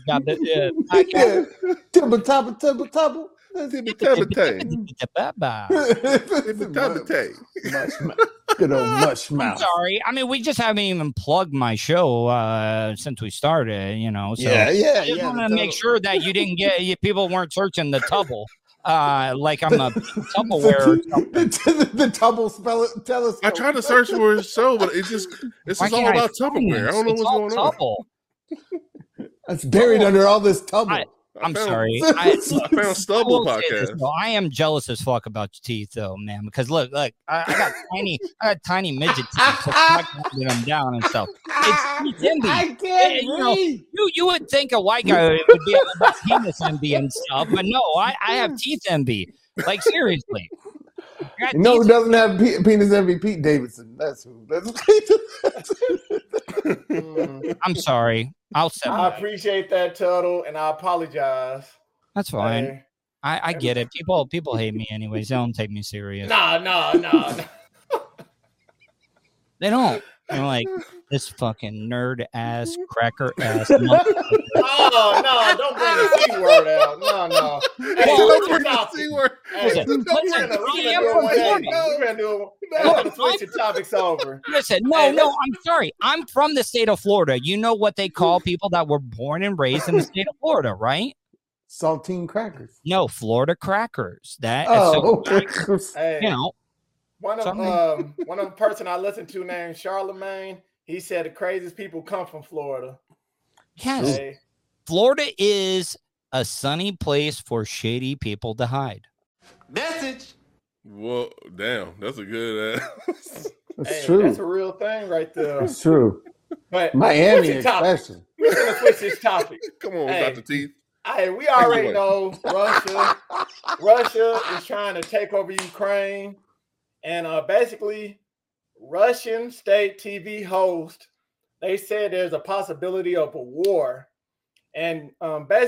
Good old mush mouth. Sorry. I mean, we just haven't even plugged my show since we started, you know. So yeah. I just want to make sure that you didn't get people weren't searching the Tupperware. Like I'm a Tupperware. The Tubble telescope. I tried to search for his show, but it's all about Tupperware. I don't know what's going on. That's buried under all this Tubble. I'm sorry. I found Stubble podcast. I am jealous as fuck about your teeth, though, man. Because look, I got tiny midget teeth. So I can get them down and stuff. It's envy. I can't read. You would think a white guy would be able to penis envy and stuff, but no, I have teeth envy. Like seriously. No, who doesn't have penis envy? Pete Davidson. That's who. I'm sorry. I appreciate that, Tuttle, and I apologize. That's fine. Hey. I get it. People hate me anyways. They don't take me serious. Nah. They don't. I'm like, this fucking nerd ass, cracker ass. Oh, no, don't bring the C word out. No. Hey, don't bring the C word. We're going to switch the topics over. Listen, I'm sorry. I'm from the state of Florida. You know what they call people that were born and raised in the state of Florida, right? Saltine crackers. No, Florida crackers. You know. One of the person I listened to named Charlemagne, he said the craziest people come from Florida. Yes. Hey. Florida is a sunny place for shady people to hide. Message. Well, damn, that's a good ass. That's true. That's a real thing right there. It's true. But Miami is special. We're going to switch this topic. Come on, Dr. Teeth. We already know Russia is trying to take over Ukraine. And basically, Russian state TV host, they said there's a possibility of a war. And you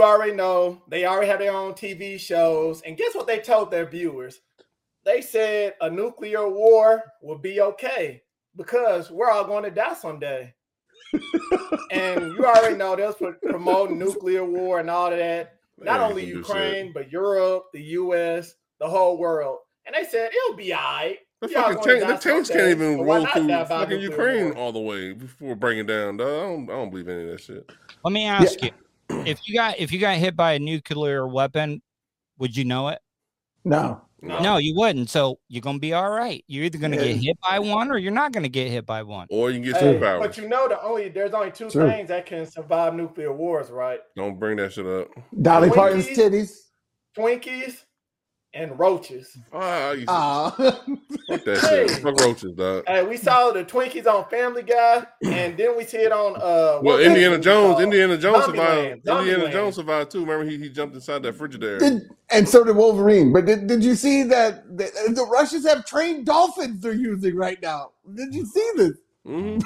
already know, they already have their own TV shows. And guess what they told their viewers? They said a nuclear war would be okay because we're all going to die someday. And you already know they're promoting nuclear war and all of that. Not only Ukraine, but Europe, the U.S., the whole world. And they said, it'll be all right. The tanks can't even roll through fucking Ukraine all the way before bringing down. Dog. I don't believe any of that shit. Let me ask you, if you got hit by a nuclear weapon, would you know it? No, you wouldn't. So you're going to be all right. You're either going to get hit by one or you're not going to get hit by one. Or you can get superpowers. But you know, there's only two things that can survive nuclear wars, right? Don't bring that shit up. Dolly Parton's titties. Twinkies and roaches. Fuck that shit. Fuck roaches, dog. Hey, we saw the Twinkies on Family Guy and then we see it on... Indiana Jones survived. Indiana Jones survived too. Remember he jumped inside that Frigidaire. And so did Wolverine. But did you see that the Russians have trained dolphins they're using right now? Did you see this? Mm-hmm.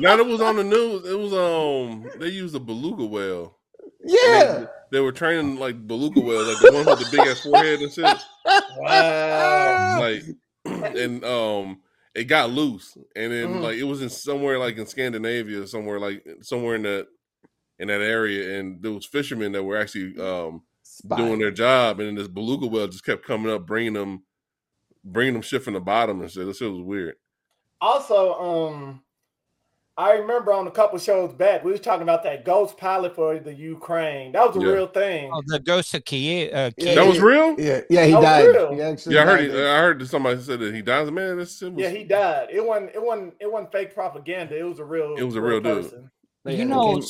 Now that was on the news. It was they used a beluga whale. Yeah. They were training like beluga whales, like the one with the big ass forehead and shit. Wow. It got loose. And then it was in somewhere like in Scandinavia, somewhere in that area, and there was fishermen that were actually doing their job, and then this beluga whale just kept coming up, bringing them shit from the bottom and shit. That shit was weird. Also, I remember on a couple shows back, we was talking about that ghost pilot for the Ukraine. That was a real thing. Oh, the ghost of Kiev. That was real? Yeah, he died. I heard somebody said that he died. Man, this shit was... Yeah, he died. It wasn't fake propaganda. It was a real... It was a real dude. Person. You know,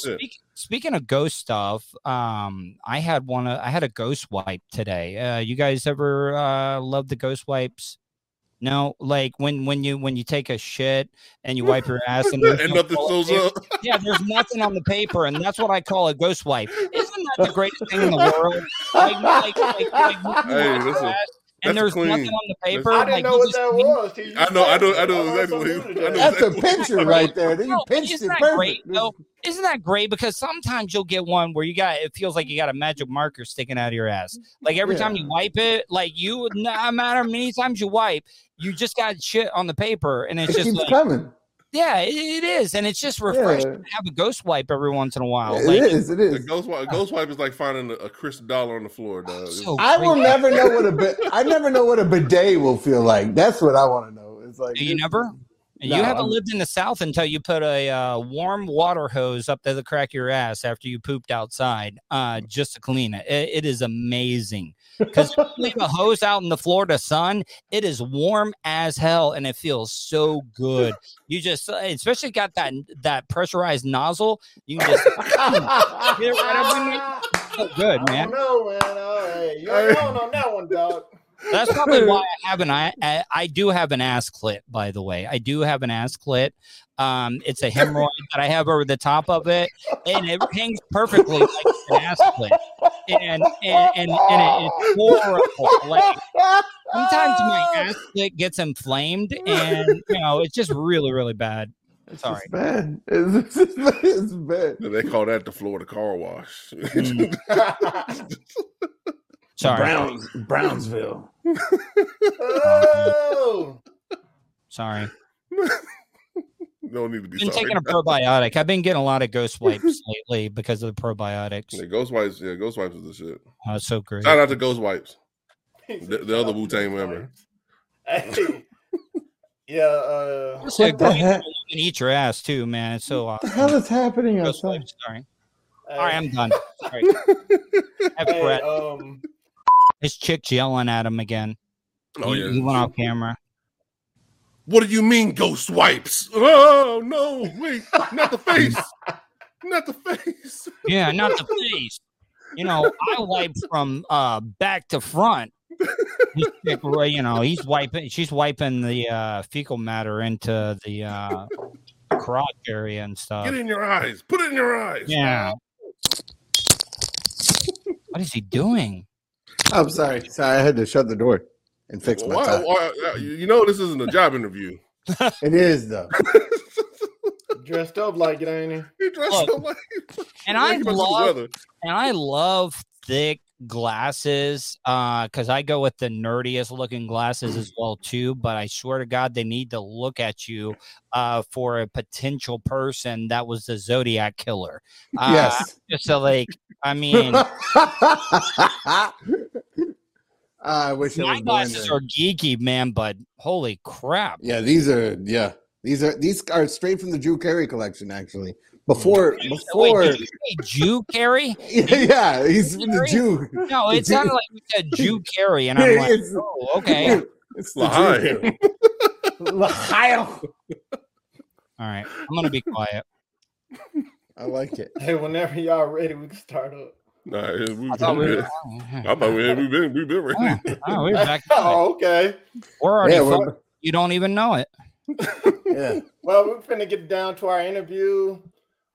speaking of ghost stuff, I had a ghost wipe today. You guys ever love the ghost wipes? No, like when you take a shit and you wipe your ass and nothing shows up. Yeah, there's nothing on the paper, and that's what I call a ghost wipe. Isn't that the greatest thing in the world? And there's nothing on the paper. I didn't know what that was. I know exactly. That's a picture right there. You pinched it perfect. Isn't that great? Because sometimes you'll get one where it feels like you got a magic marker sticking out of your ass. Like every time you wipe it, like no matter how many times you wipe, you just got shit on the paper, and it's just like, coming. Yeah, it is, and it's just refreshing to have a ghost wipe every once in a while. Yeah, it is. A ghost wipe is like finding a crisp dollar on the floor, dog. So I will never know what I never know what a bidet will feel like. That's what I want to know. It's like you never. You haven't lived in the South until you put a warm water hose up to the crack of your ass after you pooped outside just to clean it. It is amazing. Because if you leave a hose out in the Florida sun, it is warm as hell, and it feels so good. You just, especially got that pressurized nozzle, you can just get it right up in there. So good, man. No, man. All right. You're going on that one, dog. That's probably why I haven't. I do have an ass clit, by the way. I do have an ass clit. It's a hemorrhoid that I have over the top of it, and it hangs perfectly like an ass clit. And it's horrible. Like, sometimes my ass clit gets inflamed, and it's just really, really bad. Sorry. It's bad. It's bad. They call that the Florida car wash. Sorry. Brownsville. Oh! Sorry. No need to be sorry. I've been taking a probiotic. I've been getting a lot of ghost wipes lately because of the probiotics. Yeah, ghost wipes. Yeah, ghost wipes is the shit. Oh, it's so great. Shout out to ghost wipes. The other Wu-Tang member. Hey. Yeah. It's like you can eat your ass too, man. It's so awesome. What the hell is happening outside? Sorry. Hey. All right, I'm done. Sorry. Hey, this chick's yelling at him again. Oh, he, yeah. He went off camera. What do you mean, ghost wipes? Oh, no, wait, not the face. Not the face. Yeah, not the face. You know, I wipe from back to front. You know, he's wiping. She's wiping the fecal matter into the crotch area and stuff. Get in your eyes. Put it in your eyes. Yeah. What is he doing? I'm sorry. I had to shut the door and fix my time. Why, you know, this isn't a job interview. It is though. Dressed up like it, ain't he? You dressed up like it. And I love thick glasses because I go with the nerdiest looking glasses as well too, but I swear to God they need to look at you for a potential person that was the Zodiac killer. Yes. Just so, like, I mean, I wish my glasses are geeky, man, but holy crap. Yeah, these are straight from the Drew Carey collection, actually. Before wait, did you say Jew Carey? Yeah, he's from the Jew. No, it sounded like you said Jew Carey, and I'm like, oh, okay. It's Lahio. All right, I'm gonna be quiet. I like it. Hey, whenever y'all ready, we can start up. All right, we've been ready. Oh, we're back. Oh, okay. We're already. You don't even know it. Yeah. Well, we're finna get down to our interview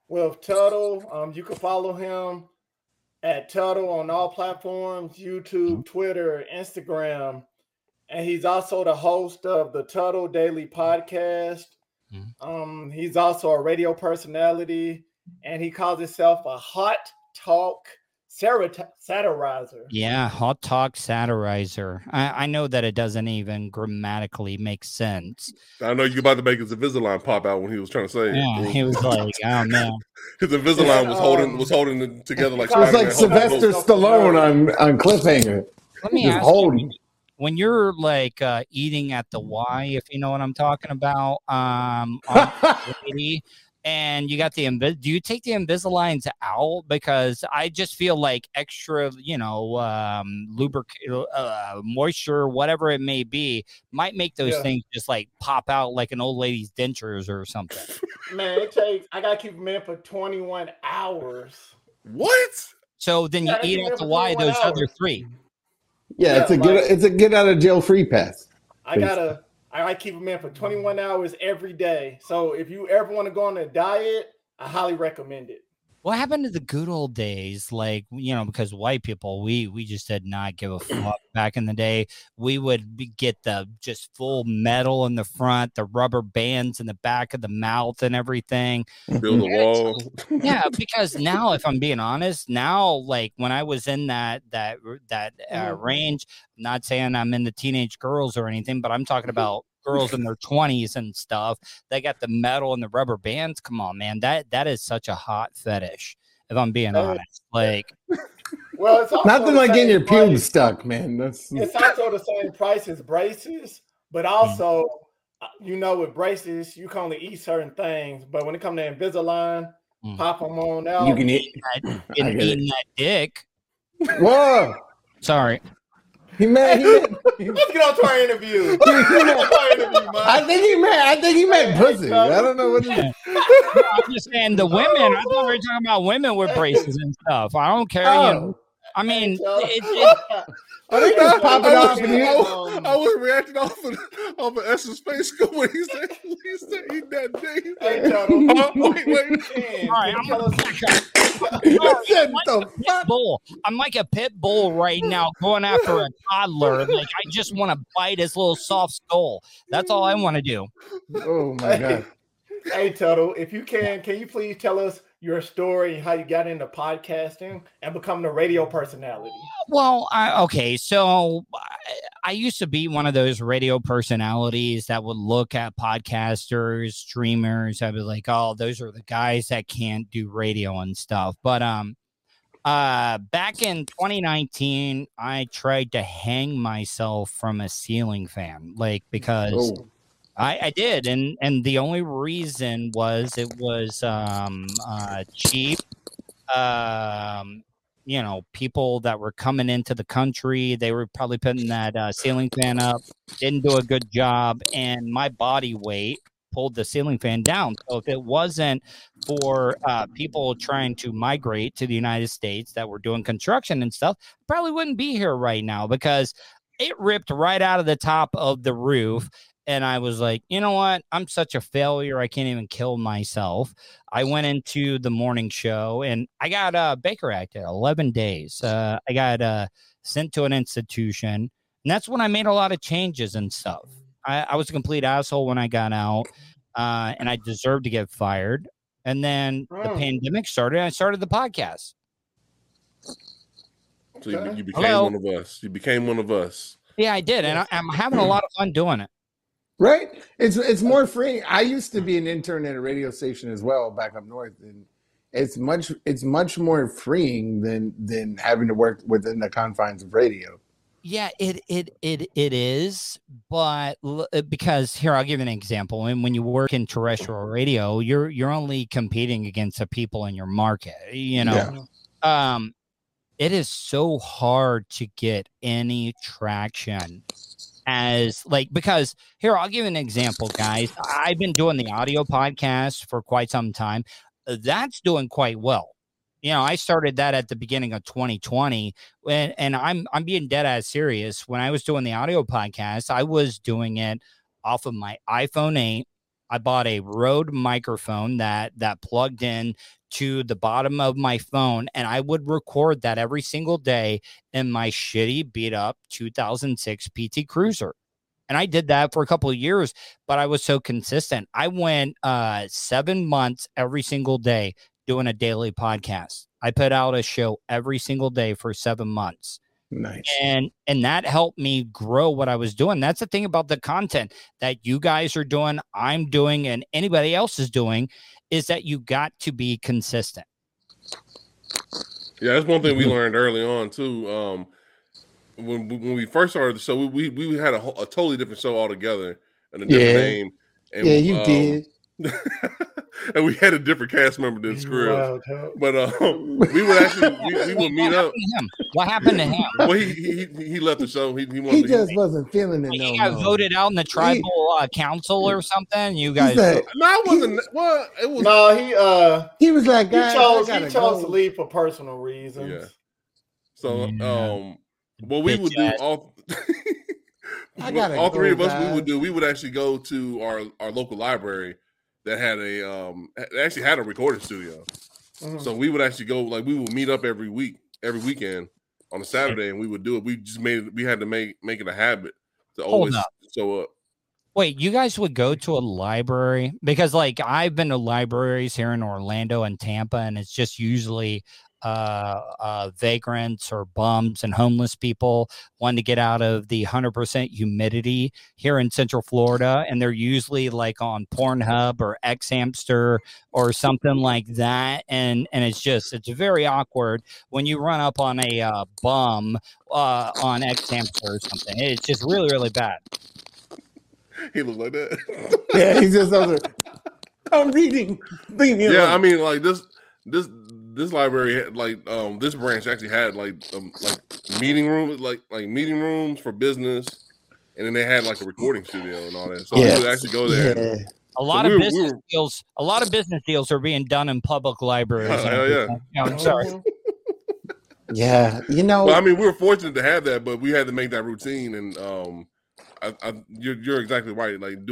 with Tuttle. You can follow him at Tuttle on all platforms, YouTube, Twitter, Instagram. And he's also the host of the Tuttle Daily Podcast. He's also a radio personality, and he calls himself a hot talk satirizer. Yeah, hot talk satirizer. I know that it doesn't even grammatically make sense. I know you're about to make his Invisalign pop out when he was trying to say it. Yeah, he was like, I don't know. His Invisalign was holding it together like Spider-Man. It was like Sylvester Stallone on Cliffhanger. Let me ask you, when you're like eating at the Y, if you know what I'm talking about, on lady, and you got the do you take the Invisaligns out? Because I just feel like extra, you know, lubricant, moisture, whatever it may be, might make those things just like pop out like an old lady's dentures or something. Man, I gotta keep them in for 21 hours. What? So then you eat out the Y those other three. Yeah, it's a get out of jail free pass. I keep them in for 21 hours every day. So if you ever want to go on a diet, I highly recommend it. What happened to the good old days? Like, you know, because white people, we just did not give a fuck back in the day. We would get the just full metal in the front, the rubber bands in the back of the mouth and everything. Build a wall. Yeah, because now, if I'm being honest, now, like when I was in that range, I'm not saying I'm into teenage girls or anything, but I'm talking about girls in their 20s and stuff. They got the metal and the rubber bands. Come on, man. That is such a hot fetish, if I'm being honest. Like, well, it's also nothing like getting your pubes stuck, man. It's also the same price as braces, but also, you know, with braces, you can only eat certain things. But when it comes to Invisalign, pop them on out. You can eat that dick. Whoa. Sorry. Let's get on to our interview. I think he meant pussy. I don't know what it is. I'm just saying the women. I thought we were talking about women with braces and stuff. I don't care. You know, I mean, I was reacting off of S's face when he said eat that thing. Wait. All right, I'm gonna back up. I'm like a pit bull right now, going after a toddler. Like I just want to bite his little soft skull. That's all I want to do. Oh my God! Hey Tuttle, if you can you please tell us your story, how you got into podcasting and becoming a radio personality? Well, I used to be one of those radio personalities that would look at podcasters, streamers. I'd be like, oh, those are the guys that can't do radio and stuff. But back in 2019, I tried to hang myself from a ceiling fan, like, because... Oh. I did, and the only reason was it was cheap. You know, people that were coming into the country, they were probably putting that ceiling fan up, didn't do a good job, and my body weight pulled the ceiling fan down. So if it wasn't for people trying to migrate to the United States that were doing construction and stuff, probably wouldn't be here right now, because it ripped right out of the top of the roof. And I was like, you know what? I'm such a failure. I can't even kill myself. I went into the morning show and I got Baker Act at 11 days. I got sent to an institution, and that's when I made a lot of changes and stuff. I was a complete asshole when I got out, and I deserved to get fired. And then the pandemic started, and I started the podcast. So you became one of us. You became one of us. Yeah, I did. And I'm having a lot of fun doing it. Right, it's more free. I used to be an intern at a radio station as well back up north, and it's much more freeing than having to work within the confines of radio. Yeah, it is, but because here I'll give you an example. And when you work in terrestrial radio, you're only competing against the people in your market. You know, yeah. It is so hard to get any traction. As like, because here, I'll give you an example, guys. I've been doing the audio podcast for quite some time. That's doing quite well. You know, I started that at the beginning of 2020, and I'm being dead ass serious. When I was doing the audio podcast, I was doing it off of my iPhone 8. I bought a Rode microphone that plugged in to the bottom of my phone, and I would record that every single day in my shitty beat up 2006 PT Cruiser. And I did that for a couple of years, but I was so consistent. I went 7 months every single day doing a daily podcast. I put out a show every single day for 7 months. Nice. And that helped me grow what I was doing. That's the thing about the content that you guys are doing, I'm doing, and anybody else is doing, is that you got to be consistent. Yeah, that's one thing we learned early on too. When we first started the show, we had a totally different show altogether and a different name. And, yeah, you did. And we had a different cast member than Scribs, but we would actually we would meet up. What happened to him? Well, he left the show. He wasn't feeling it. He got voted out in the tribal council or something. You guys? Like, no, I wasn't. Well, it was. No, he was like, guys, he chose to leave for personal reasons. Yeah. So what we would do all. All three of us, guys. We would actually go to our local library. That had a recording studio. Mm-hmm. So we would actually go, like, we would meet up every weekend on a Saturday, and we would do it. We just had to make it a habit to always show up. Wait, you guys would go to a library? Because, like, I've been to libraries here in Orlando and Tampa, and it's just usually vagrants or bums and homeless people wanting to get out of the 100% humidity here in Central Florida. And they're usually like on Pornhub or X-Hamster or something like that. And it's very awkward when you run up on a bum on X-Hamster or something. It's just really, really bad. He looks like that. Yeah, he's just over there. I'm reading. Yeah, I mean, like this library, like this branch actually had like meeting rooms, like meeting rooms for business, and then they had like a recording studio and all that. So we would actually go there. Yeah. A lot of business deals are being done in public libraries. Yeah, I'm sorry. Yeah, you know. Well, I mean, we were fortunate to have that, but we had to make that routine, and you're exactly right. Like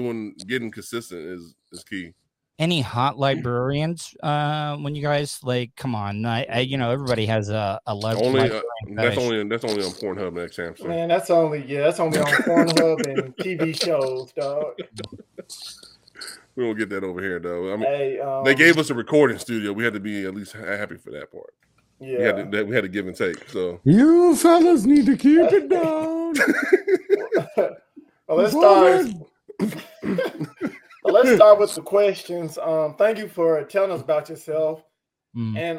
getting consistent is key. Any hot librarians when you guys, like, come on, I you know, everybody has a love. That's only on Pornhub next time. So. Man, that's only on Pornhub and TV shows, dog. We won't get that over here, though. I mean, they gave us a recording studio. We had to be at least happy for that part. Yeah, we had to give and take. So you fellas need to keep it down. Well, let's start with the questions. Thank you for telling us about yourself. And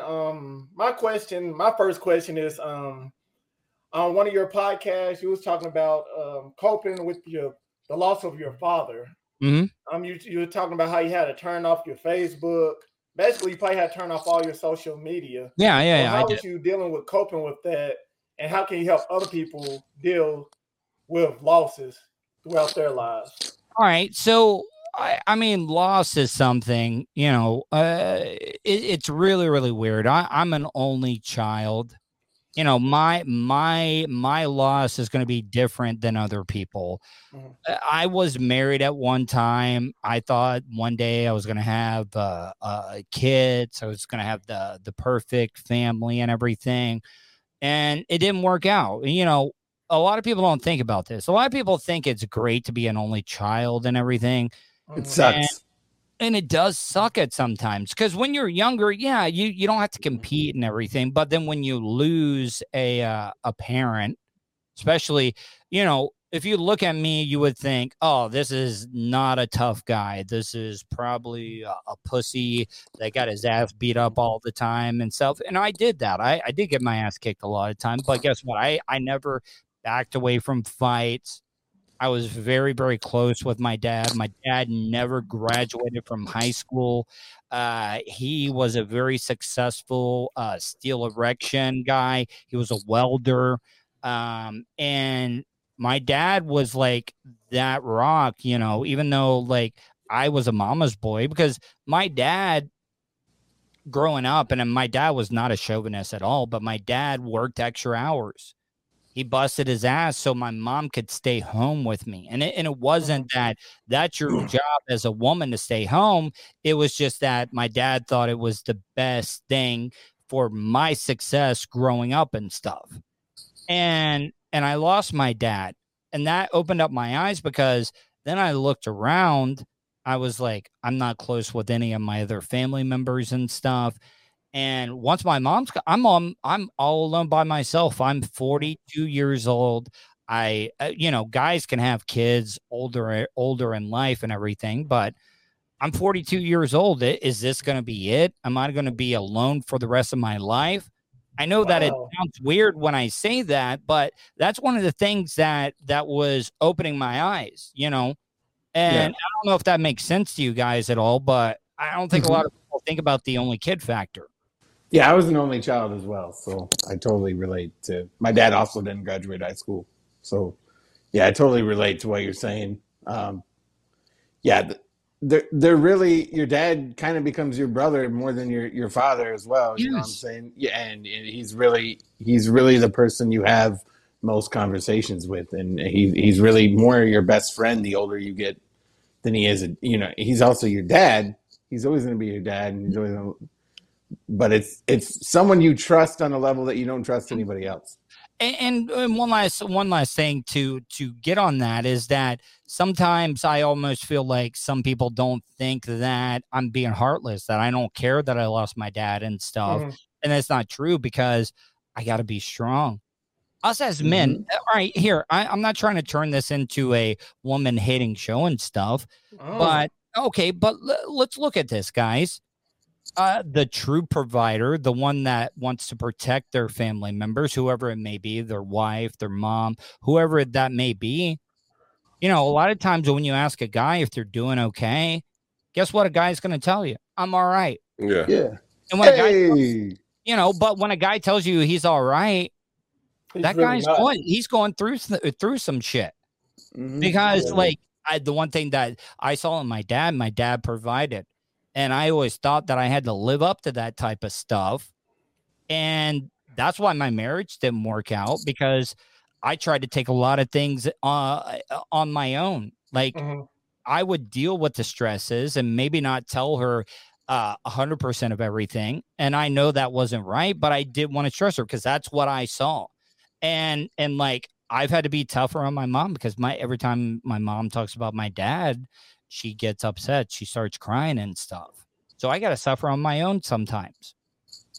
my first question is, on one of your podcasts, you was talking about coping with the loss of your father. Mm-hmm. You were talking about how you had to turn off your Facebook. Basically, you probably had to turn off all your social media. Yeah. So how was you dealing with coping with that, and how can you help other people deal with losses throughout their lives? All right, so I mean, loss is something, you know, it's really, really weird. I'm an only child. You know, my loss is going to be different than other people. Mm-hmm. I was married at one time. I thought one day I was going to have kids. I was going to have the perfect family and everything. And it didn't work out. You know, a lot of people don't think about this. A lot of people think it's great to be an only child and everything. It sucks. And it does suck at sometimes, because when you're younger, yeah, you don't have to compete and everything. But then when you lose a parent, especially, you know, if you look at me, you would think, oh, this is not a tough guy. This is probably a pussy that got his ass beat up all the time and stuff. And I did that. I did get my ass kicked a lot of times. But guess what? I never backed away from fights. I was very, very close with my dad. My dad never graduated from high school. He was a very successful steel erection guy. He was a welder. And my dad was like that rock, you know, even though like I was a mama's boy, because my dad growing up, and my dad was not a chauvinist at all, but my dad worked extra hours. He busted his ass so my mom could stay home with me. And it wasn't that that's your job as a woman to stay home. It was just that my dad thought it was the best thing for my success growing up and stuff. And I lost my dad, and that opened up my eyes, because then I looked around. I was like, I'm not close with any of my other family members and stuff. And once my mom's, I'm all alone by myself. I'm 42 years old. You know, guys can have kids older in life and everything, but I'm 42 years old. Is this going to be it? Am I going to be alone for the rest of my life? I know that it sounds weird when I say that, but that's one of the things that was opening my eyes, you know, and I don't know if that makes sense to you guys at all, but I don't think a lot of people think about the only kid factor. Yeah, I was an only child as well, so I totally relate to. My dad also didn't graduate high school, so yeah, I totally relate to what you're saying. Yeah, they're really, your dad kind of becomes your brother more than your father as well. You know what I'm saying? Yeah, and he's really the person you have most conversations with, and he's really more your best friend the older you get than he is. You know, he's also your dad. He's always going to be your dad, and he's always gonna, but it's someone you trust on a level that you don't trust anybody else. And one last thing to get on that is that sometimes I almost feel like some people don't think that I'm being heartless, that I don't care that I lost my dad and stuff. Mm-hmm. And that's not true, because I got to be strong. Us as men, all right, here, I'm not trying to turn this into a woman hating show and stuff, but let's look at this, guys. The true provider, the one that wants to protect their family members, whoever it may be, their wife, their mom, whoever that may be. You know, a lot of times when you ask a guy if they're doing okay, guess what a guy's going to tell you? I'm all right. Yeah. And when a guy, you know, but when a guy tells you he's all right, he's going through some shit. Mm-hmm. Because the one thing that I saw in my dad provided. And I always thought that I had to live up to that type of stuff. And that's why my marriage didn't work out, because I tried to take a lot of things on my own. Like, I would deal with the stresses and maybe not tell her 100% of everything. And I know that wasn't right, but I did want to stress her, because that's what I saw. And like, I've had to be tougher on my mom, because every time my mom talks about my dad, she gets upset. She starts crying and stuff. So I got to suffer on my own sometimes.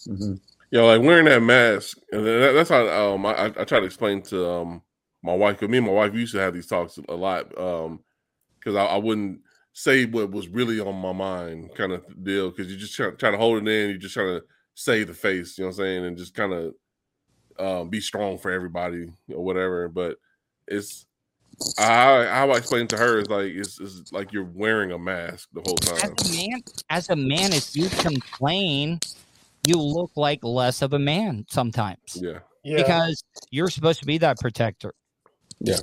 Mm-hmm. Yo, like wearing that mask, that's how I try to explain to my wife, because me and my wife used to have these talks a lot, because I wouldn't say what was really on my mind kind of deal, because you just try to hold it in, you just try to save the face, you know what I'm saying, and just kind of be strong for everybody or whatever. But it's how I explain to her is like it's like you're wearing a mask the whole time. As a man, if you complain, you look like less of a man sometimes. Yeah. Because you're supposed to be that protector. Yeah.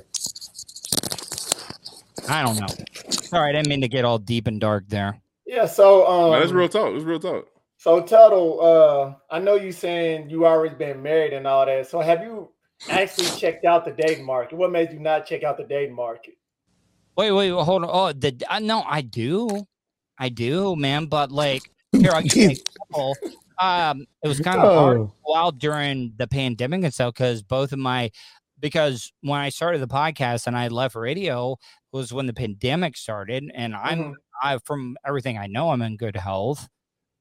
I don't know. Sorry, I didn't mean to get all deep and dark there. Yeah, so no, that's real talk. It's real talk. So Tuttle, I know you saying you already been married and all that. So have you actually checked out the dating market? What made you not check out the dating market? Wait, hold on. Oh, no, I do, man. But like, here I can make a couple. It was kind of hard to go out during the pandemic and stuff, because when I started the podcast and I left radio was when the pandemic started, and I from everything I know, I'm in good health.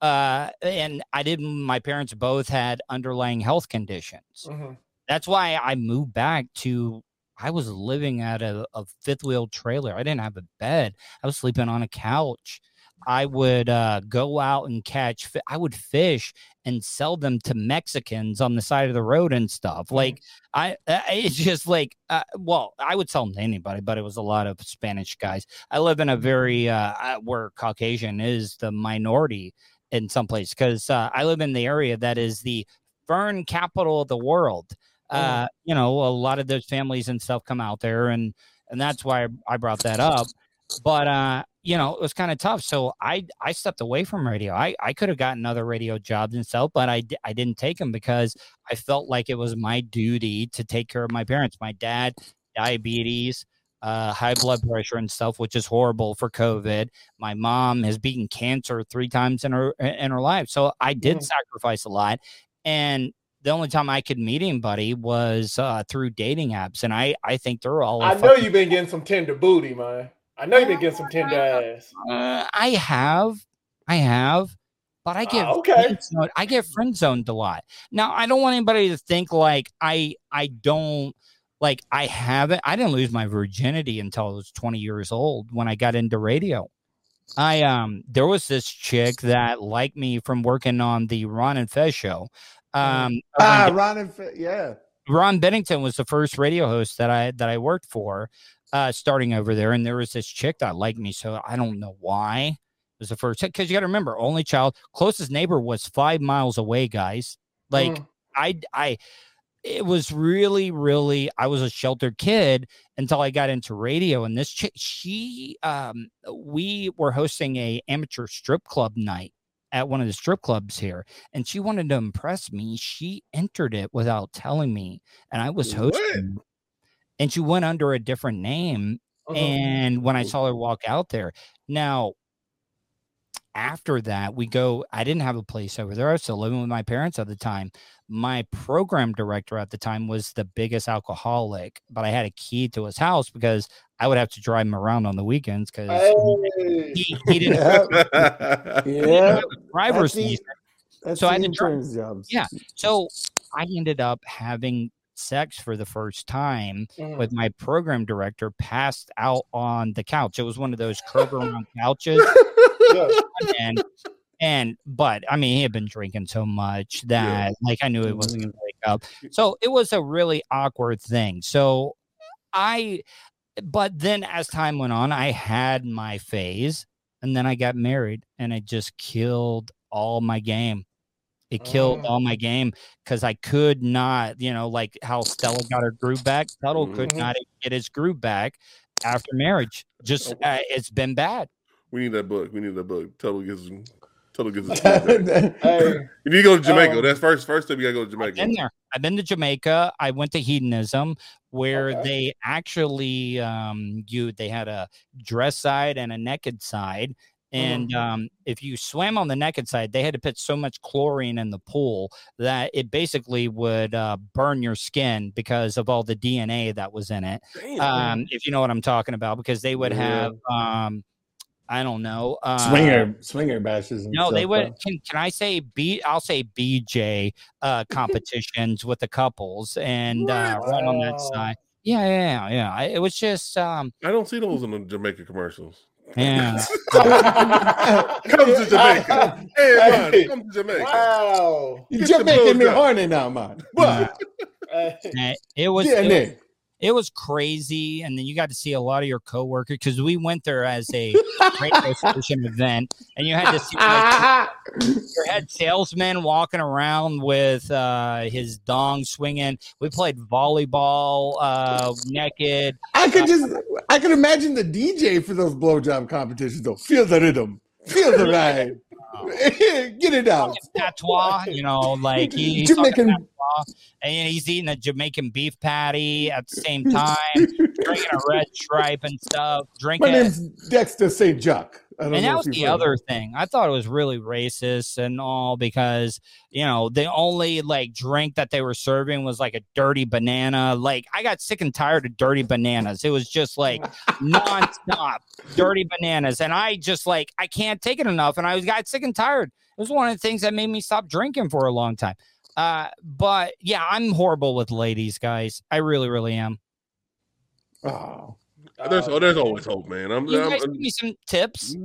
And my parents both had underlying health conditions. Mm-hmm. That's why I moved back to, I was living at a fifth wheel trailer. I didn't have a bed. I was sleeping on a couch. I would go out and I would fish and sell them to Mexicans on the side of the road and stuff. Like it's just like, well, I would sell them to anybody, but it was a lot of Spanish guys. I live in a very, where Caucasian is the minority in some place, because I live in the area that is the fern capital of the world. You know, a lot of those families and stuff come out there, and that's why I brought that up. But, you know, it was kind of tough. So I stepped away from radio. I could have gotten other radio jobs and stuff, but I didn't take them because I felt like it was my duty to take care of my parents. My dad, diabetes, high blood pressure and stuff, which is horrible for COVID. My mom has beaten cancer 3 times in her life. So I did sacrifice a lot. And the only time I could meet anybody was through dating apps. And I think they're all. I know you've been getting some tender booty, man. I know you've been getting some tender ass. I have, but I get friend zoned a lot. Now I don't want anybody to think like I don't like I haven't. I didn't lose my virginity until I was 20 years old when I got into radio. I there was this chick that liked me from working on the Ron and Fez show. Ron and Fez, yeah. Ron Bennington was the first radio host that I worked for. Starting over there, and there was this chick that liked me, so I don't know why. It was the first, because you got to remember, only child, closest neighbor was 5 miles away, guys. Like it was really, really, I was a sheltered kid until I got into radio. And this chick, she, we were hosting a amateur strip club night at one of the strip clubs here, and she wanted to impress me. She entered it without telling me, and I was hosting. What? And she went under a different name. And when I saw her walk out there, now after that I didn't have a place over there. I was still living with my parents at the time. My program director at the time was the biggest alcoholic, but I had a key to his house because I would have to drive him around on the weekends because he didn't have a driver's license. So I didn't drive. Yeah. So I ended up having sex for the first time with my program director, passed out on the couch. It was one of those curb around couches. But I mean, he had been drinking so much that like I knew it wasn't gonna wake up. So it was a really awkward thing. So but then as time went on, I had my phase, and then I got married, and it just killed all my game. It killed all my game because I could not, you know, like how Stella got her groove back. Tuttle could not get his groove back after marriage. Just it's been bad. We need that book. Tuttle gets his groove back. You need to go to Jamaica. That's first step. You gotta go to Jamaica. I've been to Jamaica. I went to hedonism where they actually they had a dress side and a naked side. And if you swam on the naked side, they had to put so much chlorine in the pool that it basically would burn your skin because of all the DNA that was in it. Damn. If you know what I'm talking about, because they would have I don't know. Swinger bashes. And no, stuff, they would. Can I say B? I'll say BJ competitions with the couples and right on that side. Yeah. It was just. I don't see those in the Jamaica commercials. Yeah. Come to Jamaica. Hey, man, come to Jamaica. Wow. You're making me horny now, man. But It was crazy, and then you got to see a lot of your coworkers because we went there as a radio station event, and you had to see your head salesman walking around with his dong swinging. We played volleyball naked. I could imagine the DJ for those blowjob competitions though. Feel the rhythm, feel the ride, get it out. Patois, you know, like he's making. And he's eating a Jamaican beef patty at the same time, drinking a red stripe and stuff. My name's Dexter St. Jock. And that was the other thing. I thought it was really racist and all because, you know, the only like drink that they were serving was like a dirty banana. Like I got sick and tired of dirty bananas. It was just like nonstop dirty bananas. And I just like, I can't take it enough. And I got sick and tired. It was one of the things that made me stop drinking for a long time. But yeah, I'm horrible with ladies, guys. I really, really am. Oh, there's always hope, man. Give me some tips.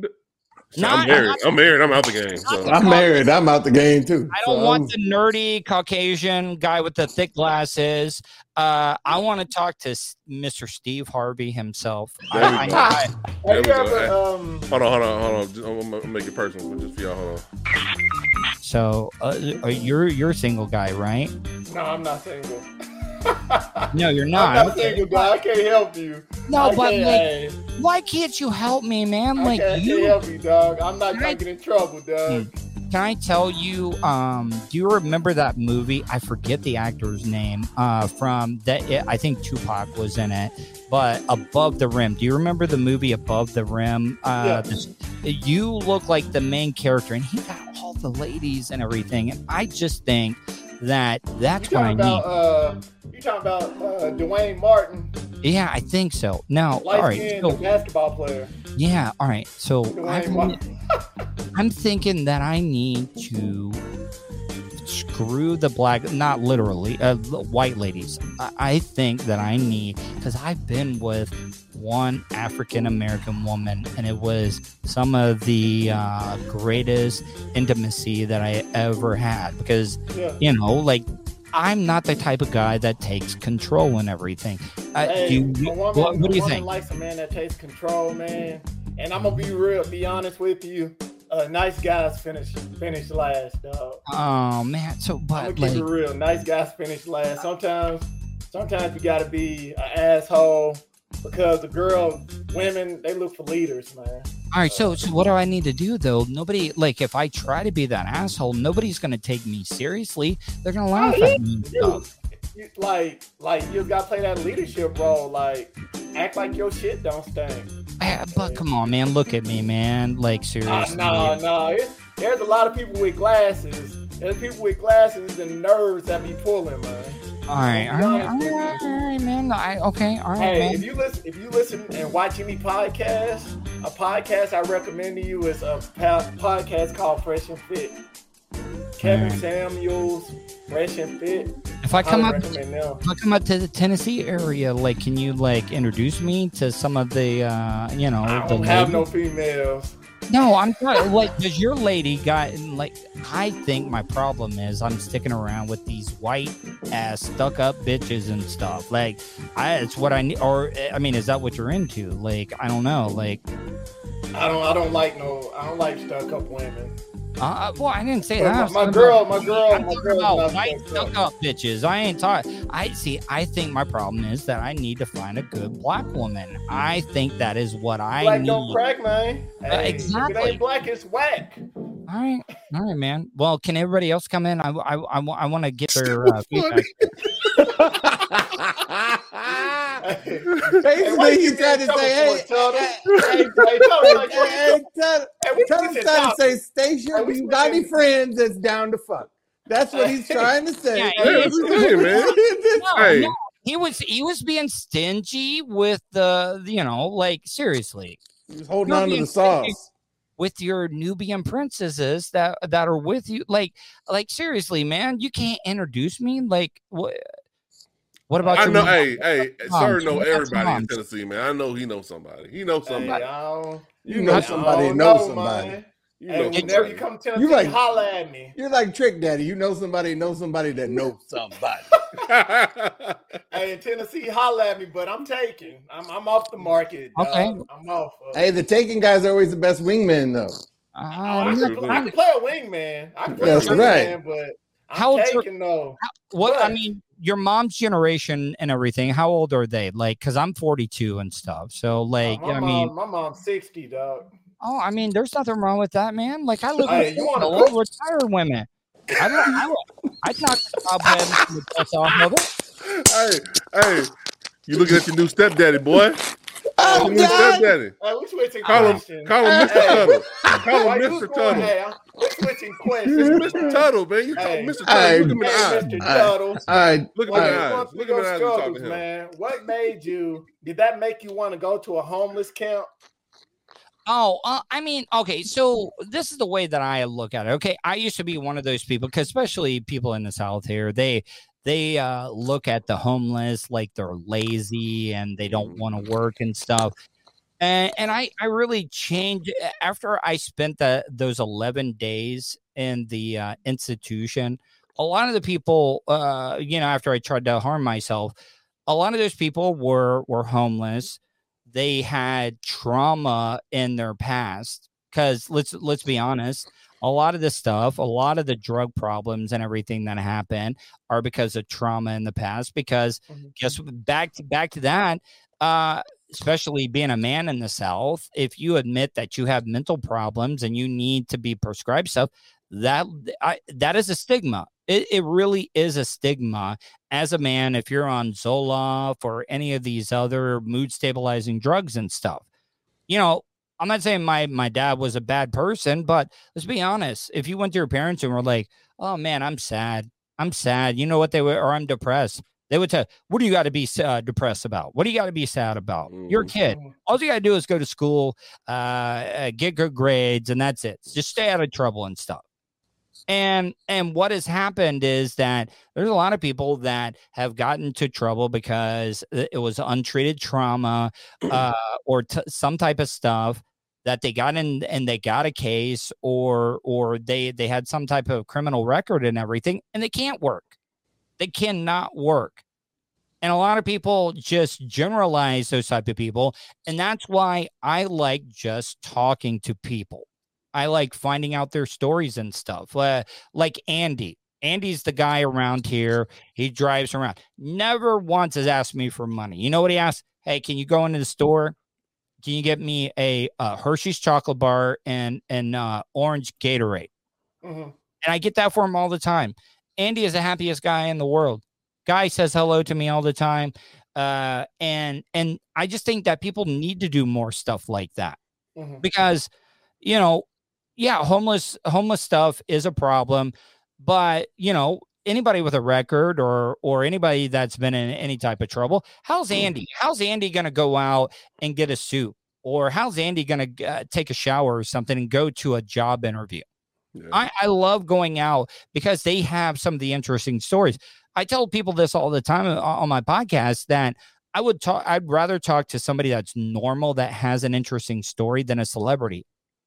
I'm married. I'm out the game. So. I'm married. I'm out the game too. I don't want the nerdy Caucasian guy with the thick glasses. I want to talk to Mr. Steve Harvey himself. Hold on. I'm make it personal, but just for y'all. Hold on. So you're a single guy, right? No, I'm not single. No, you're not. I'm not single guy. I can't help you. No, why can't you help me, man? I can't help you, dog. I'm not gonna get in trouble, dog. Can I tell you? Do you remember that movie? I forget the actor's name. From that, I think Tupac was in it. But Above the Rim. Do you remember the movie Above the Rim? You look like the main character, and he got all the ladies and everything. And I just think that's what I need. You talking about Dwayne Martin? Yeah, I think so. No, all right. So, basketball player. Yeah, all right. So I'm thinking that I need to screw the black, not literally, white ladies. I think that I need, because I've been with one African-American woman, and it was some of the greatest intimacy that I ever had, because, you know, like, I'm not the type of guy that takes control and everything. What do you think? A woman likes a man that takes control, man. And I'm going to be honest with you. Nice guys finish last, dog. Oh man, so but I'm gonna keep it real. Nice guys finish last. Sometimes you gotta be an asshole because women, they look for leaders, man. All right, so what do I need to do though? Nobody, like, if I try to be that asshole, nobody's gonna take me seriously. They're gonna laugh at me. You gotta play that leadership role. Like, act like your shit don't stink. But come on, man. Look at me, man. Like, seriously. No. There's a lot of people with glasses. There's people with glasses and nerves that be pulling, man. All right, man. All right, man. If you listen and watch any podcast, a podcast I recommend to you is a podcast called Fresh and Fit. Kevin Samuels, Fresh and Fit. If I come up to the Tennessee area, like, can you like introduce me to some of the, you know, I don't have no females. No, I'm trying. Like, does your lady got like? I think my problem is I'm sticking around with these white ass stuck up bitches and stuff. Like, it's what I need. Or I mean, is that what you're into? Like, I don't know. Like, I don't like stuck up women. Well, I didn't say that. My girl. White stuck up bitches. I ain't talking. I think my problem is that I need to find a good black woman. I think that is what I need. Black don't crack, man. Hey, exactly. If it ain't black, it's whack. All right, man. Well, can everybody else come in? I want to get their feedback. Basically, he's trying to say, hey, Station, you got any friends that's down to fuck? That's what he's trying to say. No. He was being stingy with the, you know, like, seriously. He's holding on to the sauce. With your Nubian princesses that are with you. Like seriously, man, you can't introduce me? Like, what about you? I know, sir, know everybody in Tennessee, man. I know he knows somebody. He knows somebody. Hey, you know somebody knows somebody. Man. You know, whenever you come to Tennessee, like, holler at me. You're like Trick Daddy. You know somebody that knows somebody. Hey, in Tennessee, holler at me, but I'm taking. I'm off the market. Okay. I'm off. Hey, the taking guys are always the best wingmen, though. I can play a wingman. I can play a wingman, but I'm taking, though. What? I mean, your mom's generation and everything, how old are they? Like, because I'm 42 and stuff. So, like, my mom's 60, dog. Oh, I mean, there's nothing wrong with that, man. Like, I live with a lot of retired women. I knock the top bed off of it. Hey, you looking at your new stepdaddy, boy? Oh, new stepdaddy. We switching questions. Call him Mr. Tuttle. Call him Mr. Tuttle. We switching questions. It's Mr. Tuttle, man. You call him Mr. Tuttle. Look at me in the eyes. Look at me eyes. Look at me eyes and talk to him. Man, what made you? Did that make you want to go to a homeless camp? Oh, I mean, okay, so this is the way that I look at it. Okay, I used to be one of those people, because especially people in the South here, they look at the homeless like they're lazy and they don't want to work and stuff. And I really changed after I spent those 11 days in the institution. A lot of the people, after I tried to harm myself, a lot of those people were homeless. They had trauma in their past, because let's be honest, a lot of the stuff, a lot of the drug problems and everything that happened are because of trauma in the past, because just back to that, especially being a man in the South, if you admit that you have mental problems and you need to be prescribed stuff, that is a stigma. It really is a stigma as a man if you're on Zoloft or any of these other mood stabilizing drugs and stuff. You know, I'm not saying my dad was a bad person, but let's be honest. If you went to your parents and were like, "Oh man, I'm sad," you know what they would, or "I'm depressed," they would tell, "What do you got to be depressed about? What do you got to be sad about? You're a kid. All you got to do is go to school, get good grades, and that's it. Just stay out of trouble and stuff." And what has happened is that there's a lot of people that have gotten into trouble because it was untreated trauma or some type of stuff that they got in, and they got a case or they had some type of criminal record and everything, and they can't work. They cannot work. And a lot of people just generalize those type of people. And that's why I like just talking to people. I like finding out their stories and stuff. Like Andy. Andy's the guy around here. He drives around. Never once has asked me for money. You know what he asked? "Hey, can you go into the store? Can you get me a Hershey's chocolate bar and orange Gatorade?" Mm-hmm. And I get that for him all the time. Andy is the happiest guy in the world. Guy says hello to me all the time. And I just think that people need to do more stuff like that. Mm-hmm. Because, you know, yeah, homeless stuff is a problem, but you know, anybody with a record or anybody that's been in any type of trouble, how's Andy going to go out and get a suit, or how's Andy going to take a shower or something and go to a job interview? Yeah. I love going out because they have some of the interesting stories. I tell people this all the time on my podcast that I'd rather talk to somebody that's normal, that has an interesting story, than a celebrity.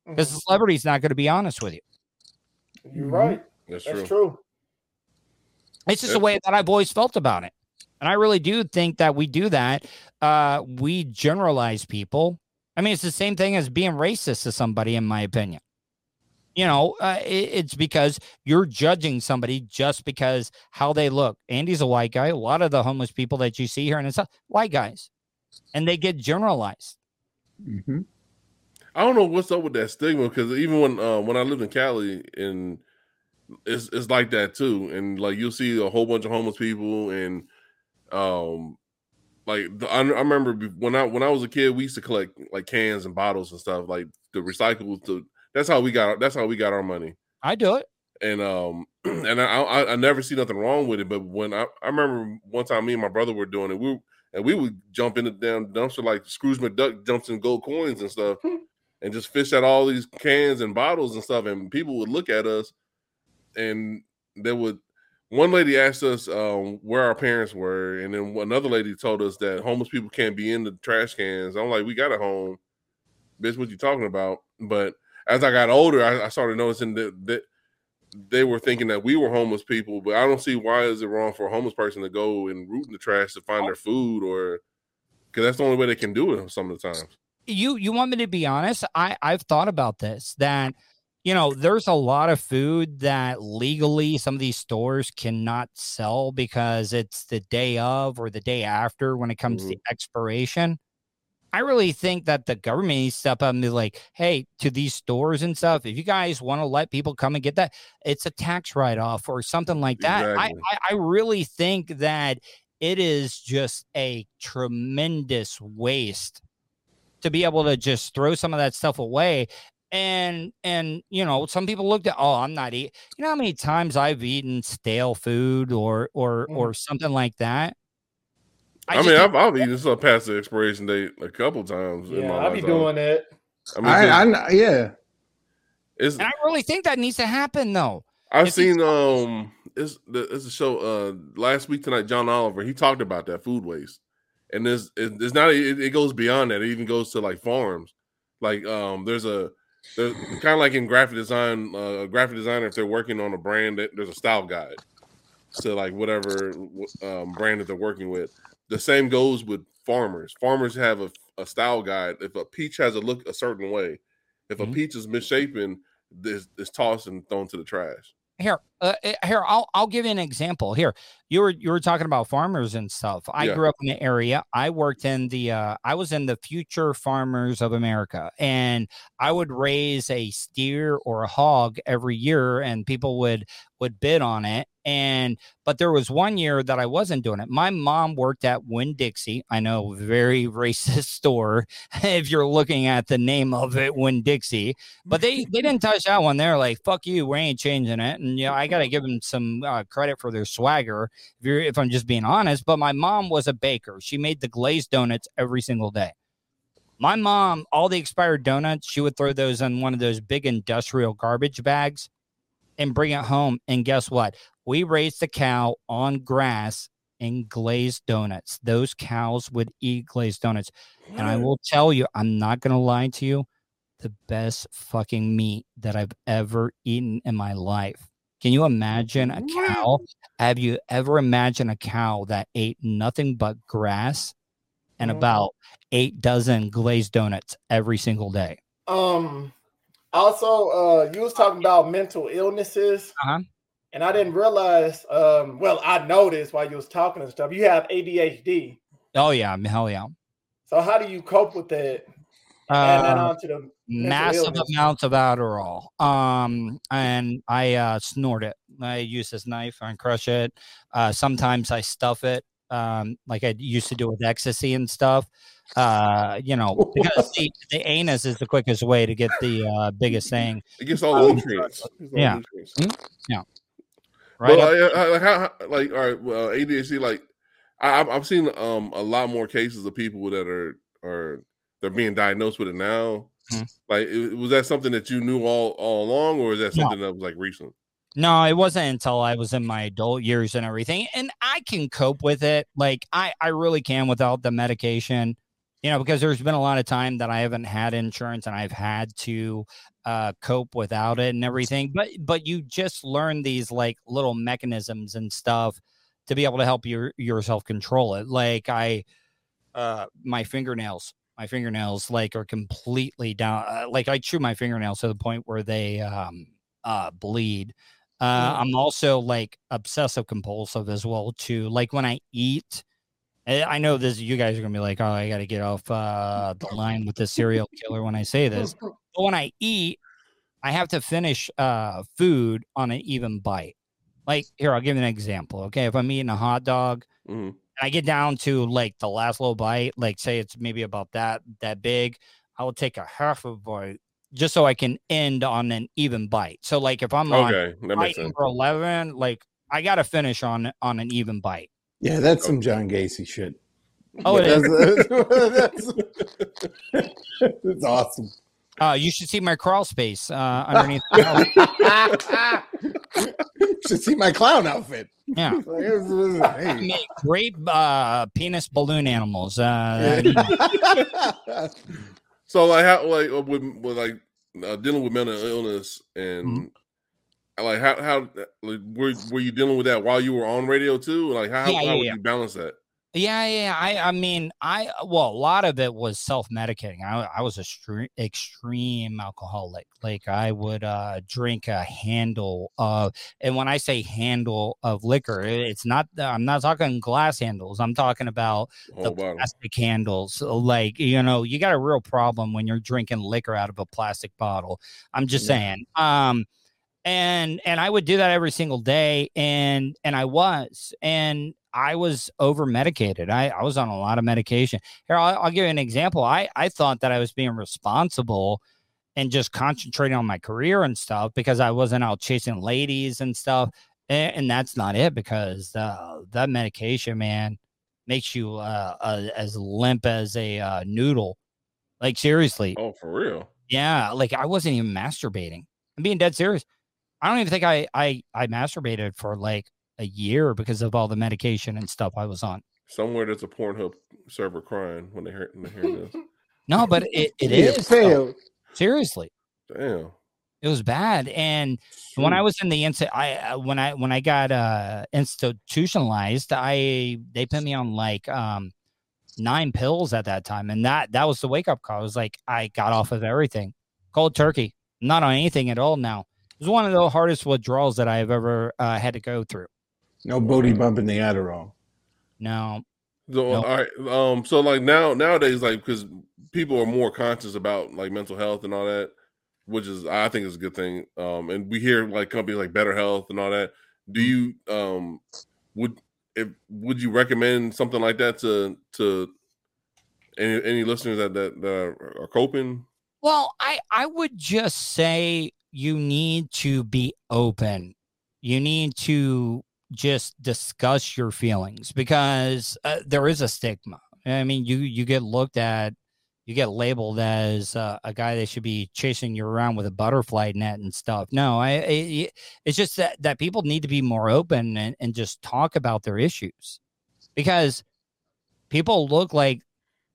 Because the celebrity's not going to be honest with you. You're right. That's true. It's just the way that I've always felt about it. And I really do think that we do that. We generalize people. I mean, it's the same thing as being racist to somebody, in my opinion. You know, it's because you're judging somebody just because how they look. Andy's a white guy. A lot of the homeless people that you see here, and it's white guys. And they get generalized. Mm-hmm. I don't know what's up with that stigma, because even when I lived in Cali, and it's like that too, and like you'll see a whole bunch of homeless people, and I remember when I was a kid, we used to collect like cans and bottles and stuff, like the recyclables. That's how we got our money. I do it. And I never see nothing wrong with it. But when I remember one time me and my brother were doing it, we would jump in the damn dumpster like Scrooge McDuck jumps in gold coins and stuff, and just fish out all these cans and bottles and stuff. And people would look at us, and they would. One lady asked us where our parents were, and then another lady told us that homeless people can't be in the trash cans. I'm like, we got a home, bitch. What you talking about? But as I got older, I started noticing that they were thinking that we were homeless people, but I don't see why is it wrong for a homeless person to go and root in the trash to find their food, or because that's the only way they can do it some of the times. You want me to be honest? I've thought about this, that, you know, there's a lot of food that legally some of these stores cannot sell because it's the day of or the day after when it comes to expiration. I really think that the government needs to step up and be like, hey, to these stores and stuff, if you guys want to let people come and get that, it's a tax write-off or something like that. Exactly. I really think that it is just a tremendous waste to be able to just throw some of that stuff away. And you know, some people looked at, oh, I'm not eating. You know how many times I've eaten stale food or something like that? I mean, I've eaten stuff past the expiration date a couple times. Yeah, I'll be doing it. I mean, and I really think that needs to happen, though. I've seen it's a show last week tonight. John Oliver, he talked about that food waste, and it's not it goes beyond that. It even goes to like farms. Like there's kind of like in graphic design, a graphic designer if they're working on a brand, there's a style guide to like whatever brand that they're working with. The same goes with farmers. Farmers have a style guide. If a peach has a look a certain way, if a peach is misshapen, it's tossed and thrown to the trash. Here, I'll give you an example. Here, you were talking about farmers and stuff. I grew up in the area. I worked in the I was in the Future Farmers of America, and I would raise a steer or a hog every year, and people would bid on it. But there was one year that I wasn't doing it. My mom worked at Winn-Dixie. I know, very racist store if you're looking at the name of it, Winn-Dixie. But they didn't touch that one. They're like, fuck you, we ain't changing it. And, you know, I got to give them some credit for their swagger, if I'm just being honest. But my mom was a baker. She made the glazed donuts every single day. My mom, all the expired donuts, she would throw those in one of those big industrial garbage bags and bring it home. And guess what? We raised the cow on grass and glazed donuts. Those cows would eat glazed donuts. And I will tell you, I'm not going to lie to you, the best fucking meat that I've ever eaten in my life. Can you imagine a cow? Have you ever imagined a cow that ate nothing but grass and about 8 dozen glazed donuts every single day? Also, you was talking about mental illnesses. Uh-huh. And I didn't realize, I noticed while you was talking and stuff, you have ADHD. Oh, yeah. Hell yeah. So how do you cope with that? Massive amounts of Adderall. And I snort it. I use this knife and crush it. Sometimes I stuff it, like I used to do with ecstasy and stuff. You know, because the anus is the quickest way to get the biggest thing. It gets all the nutrients. Yeah. Yeah. Right. Well, like, all right. Well, ADHD. Like, I've seen a lot more cases of people that are they're being diagnosed with it now. Mm-hmm. Like, was that something that you knew all along, or is that something that was like recent? No, it wasn't until I was in my adult years and everything, and I can cope with it. Like, I really can without the medication. You know, because there's been a lot of time that I haven't had insurance and I've had to cope without it and everything. But you just learn these like little mechanisms and stuff to be able to help yourself control it. Like my fingernails like are completely down. Like I chew my fingernails to the point where they bleed. I'm also like obsessive compulsive as well too. Like when I eat. I know this. You guys are going to be like, oh, I got to get off the line with the serial killer when I say this. But when I eat, I have to finish food on an even bite. Like, here, I'll give you an example. Okay, if I'm eating a hot dog, and I get down to, like, the last little bite, like, say it's maybe about that big, I will take a half a bite just so I can end on an even bite. So like if I'm on bite number 11, like I got to finish on an even bite. Yeah, that's some John Gacy shit. Oh, it is. That's awesome. You should see my crawl space underneath. Should see my clown outfit. Yeah. I make great penis balloon animals. So like how with dealing with mental illness and like how like, were you dealing with that while you were on radio too? Like how would you balance that? Yeah. I mean, a lot of it was self-medicating. I was a extreme alcoholic. Like I would drink a handle of, and when I say handle of liquor, it's not, I'm not talking glass handles. I'm talking about the plastic handles. Like, you know, you got a real problem when you're drinking liquor out of a plastic bottle. I'm just saying. And I would do that every single day. And I was over medicated. I was on a lot of medication. Here, I'll give you an example. I thought that I was being responsible and just concentrating on my career and stuff because I wasn't out chasing ladies and stuff. And that's not it, because that medication, man, makes you as limp as a noodle. Like, seriously. Oh, for real? Yeah. Like, I wasn't even masturbating. I'm being dead serious. I don't even think I masturbated for like a year because of all the medication and stuff I was on. Somewhere there's a Pornhub server crying when they hear this. No, but it is. Failed. Seriously. Damn. It was bad. And when I was in the when I got institutionalized, they put me on like 9 pills at that time. And that was the wake up call. It was like, I got off of everything. Cold turkey. Not on anything at all now. It was one of the hardest withdrawals that I have ever had to go through. No booty bumping the Adderall. No. So, all right. So like nowadays, like because people are more conscious about like mental health and all that, which is I think is a good thing. And we hear like companies like Better Health and all that. Do you would you recommend something like that to any listeners that are coping? Well, I would just say you need to be open. You need to just discuss your feelings because there is a stigma. I mean, you get looked at, you get labeled as a guy that should be chasing you around with a butterfly net and stuff. No, it's just that people need to be more open and just talk about their issues because people look like,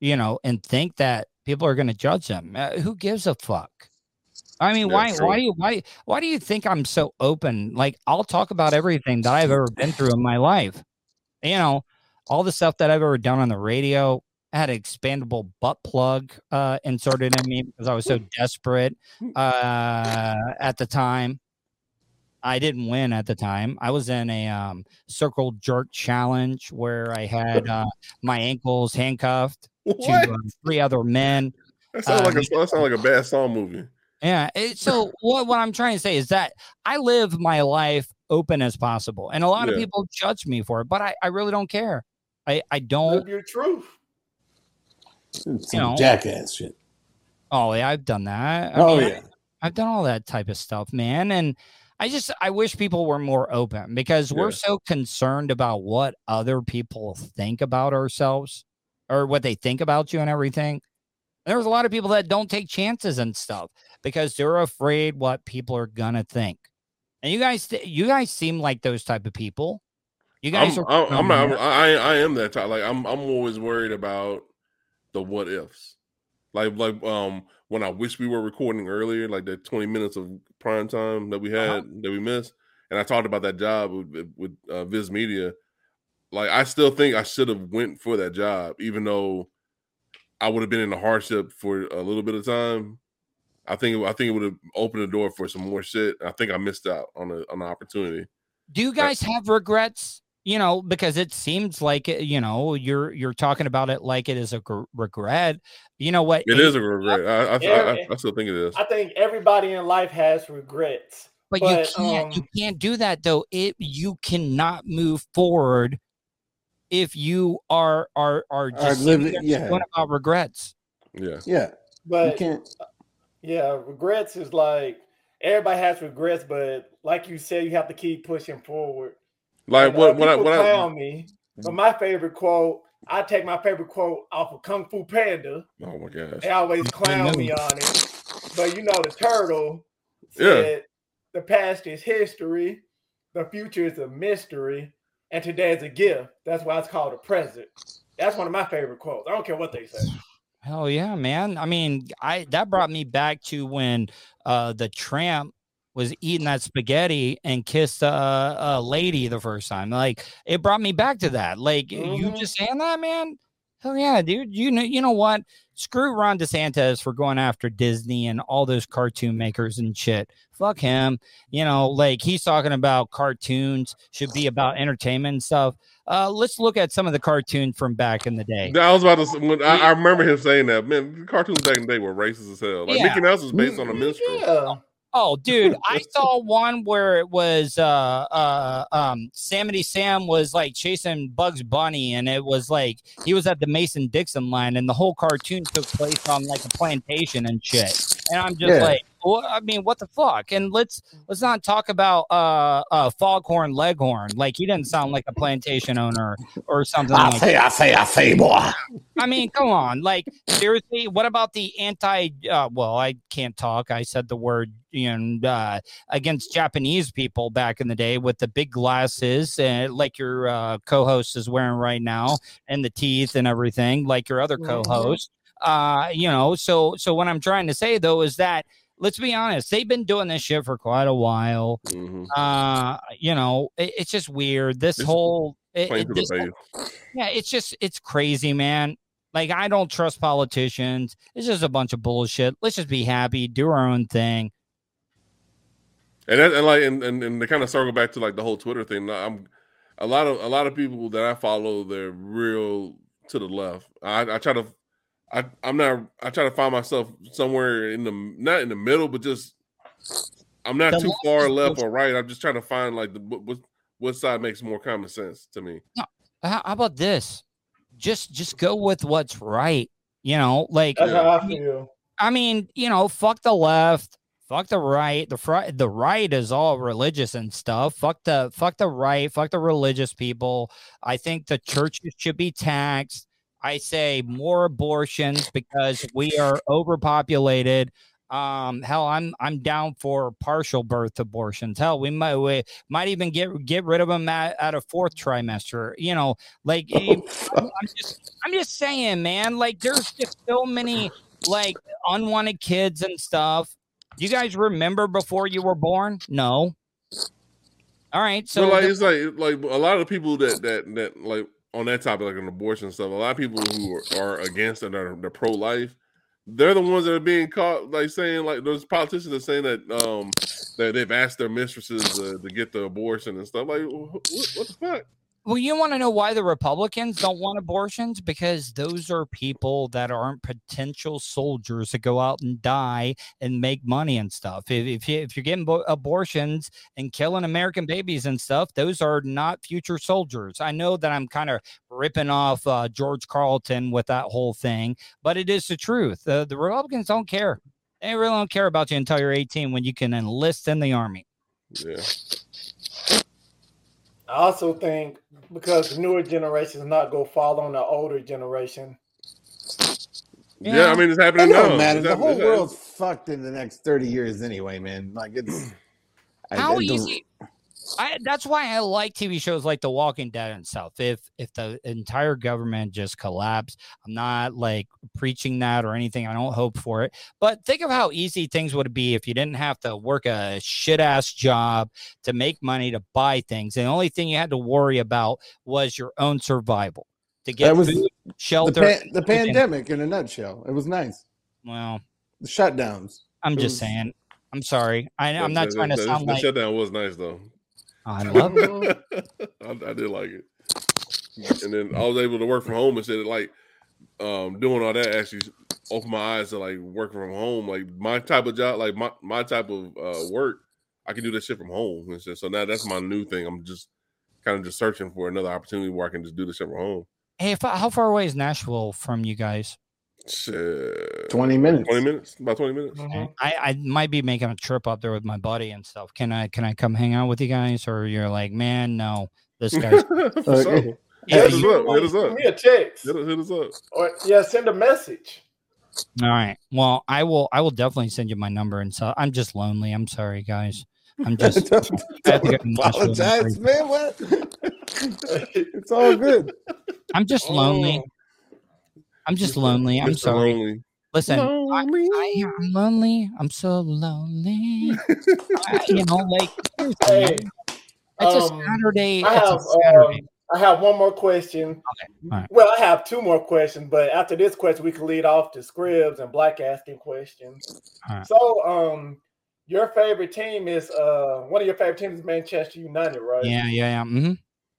you know, and think that people are going to judge them. Who gives a fuck? I mean, why do you think I'm so open? Like, I'll talk about everything that I've ever been through in my life. You know, all the stuff that I've ever done on the radio. I had an expandable butt plug inserted in me because I was so desperate at the time. I didn't win at the time. I was in a circle jerk challenge where I had my ankles handcuffed to 3 other men. That sounds like a bad Saw movie. Yeah. So what I'm trying to say is that I live my life open as possible. And a lot of people judge me for it, but I really don't care. I don't. Live your truth. Some jackass shit. Oh, yeah. I've done that. I've done all that type of stuff, man. And I wish people were more open because we're so concerned about what other people think about ourselves or what they think about you and everything. There's a lot of people that don't take chances and stuff because they're afraid what people are going to think. And you guys seem like those type of people. You guys are. I am that type. Like I'm always worried about the what ifs. Like when I wish we were recording earlier, like the 20 minutes of prime time that we had that we missed. And I talked about that job with Viz Media. Like, I still think I should have went for that job, even though I would have been in a hardship for a little bit of time. I think it would have opened the door for some more shit. I think I missed out on an opportunity. Do you guys have regrets? You know, because it seems like, you know, you're talking about it like it is a regret. You know what? It is a regret. I still think it is. I think everybody in life has regrets. But you can't do that, though. You cannot move forward if you are just living, going about regrets. Yeah. Yeah. But Yeah, regrets is like everybody has regrets, but like you said, you have to keep pushing forward. Like and, but my favorite quote, I take my favorite quote off of Kung Fu Panda. Oh my gosh, they always clown me on it. But you know, the turtle said, the past is history, the future is a mystery, and today is a gift. That's why it's called a present. That's one of my favorite quotes. I don't care what they say. Hell yeah, man. I mean, that brought me back to when the tramp was eating that spaghetti and kissed a lady the first time. Like, it brought me back to that. Like, you just saying that, man? Hell yeah, dude. You know what? Screw Ron DeSantis for going after Disney and all those cartoon makers and shit. Fuck him. You know, like he's talking about cartoons should be about entertainment and stuff. Let's look at some of the cartoons from back in the day. I was about to say, I remember him saying that. Man, the cartoons back in the day were racist as hell. Like Mickey Mouse was based on a minstrel. Yeah. Oh, dude, I saw one where it was Samity Sam was like chasing Bugs Bunny, and it was like he was at the Mason-Dixon line, and the whole cartoon took place on like a plantation and shit. And I'm just like, well, I mean, what the fuck? And let's not talk about Foghorn Leghorn. Like he didn't sound like a plantation owner or something. I say, boy. I mean, come on. Like seriously, what about the anti? Well, I can't talk. I said the word. Against Japanese people back in the day with the big glasses and like your co-host is wearing right now, and the teeth and everything, like your other co-host. So what I'm trying to say though is that let's be honest, they've been doing this shit for quite a while. It's just weird. It's crazy, man. Like, I don't trust politicians. It's just a bunch of bullshit. Let's just be happy, do our own thing. And they kind of circle back to like the whole Twitter thing. I'm a lot of people that I follow, they're real to the left. I try to find myself somewhere not in the middle, but just I'm not too far left or right. I'm just trying to find like what side makes more common sense to me. How about this? Just go with what's right, you know, like, fuck the left, fuck the right. The right is all religious and stuff. Fuck the right. Fuck the religious people. I think the churches should be taxed. I say more abortions because we are overpopulated. Hell, I'm down for partial birth abortions. Hell, we might even get rid of them at a fourth trimester. You know, like I'm just saying, man. Like there's just so many like unwanted kids and stuff. Do you guys remember before you were born? No. All right, so it's like a lot of people that like on that topic, like on abortion stuff. A lot of people who are against and are pro life. They're the ones that are being caught, like saying, like those politicians are saying that that they've asked their mistresses to get the abortion and stuff. Like, what the fuck? Well, you want to know why the Republicans don't want abortions? Because those are people that aren't potential soldiers that go out and die and make money and stuff. If you're getting abortions and killing American babies and stuff, those are not future soldiers. I know that I'm kind of ripping off George Carlin with that whole thing, but it is the truth. The Republicans don't care. They really don't care about you until you're 18 when you can enlist in the Army. Yeah. I also think because the newer generation is not going to follow on the older generation. Yeah, I mean, it's happening now. Man, the whole world's fucked in the next 30 years anyway, man. Like, it's... How easy... that's why I like TV shows like The Walking Dead and stuff. If the entire government just collapsed, I'm not like preaching that or anything. I don't hope for it. But think of how easy things would be if you didn't have to work a shit ass job to make money to buy things. And the only thing you had to worry about was your own survival to get food, shelter. The pandemic in a nutshell. It was nice. Well, the shutdowns. I'm just saying. I'm sorry. I'm not trying to sound like the shutdown was nice though. I love it. I did like it. And then I was able to work from home and shit. Like, doing all that actually opened my eyes to, like, working from home. Like, my type of job, like, my type of work, I can do that shit from home. And shit. So now that's my new thing. I'm just kind of just searching for another opportunity where I can just do this shit from home. Hey, how far away is Nashville from you guys? 20 minutes. Mm-hmm. I might be making a trip up there with my buddy and stuff. Can I come hang out with you guys? Or you're like, man, no, this guy's so, yeah, hit us up. Give me a text. Hit us up. Or yeah, send a message. All right. Well, I will definitely send you my number and so I'm just lonely. I'm sorry, guys. I'm just don't apologize, man. What? It's all good. I'm just lonely. I'm just lonely. I'm sorry. Lonely. Listen, lonely. I am lonely. I'm so lonely. It's a Saturday. I have one more question. Okay. Right. Well, I have two more questions, but after this question, we can lead off to Scribs and Black asking questions. Right. So, your favorite team is one of your favorite teams is Manchester United, right? Yeah. Mm-hmm.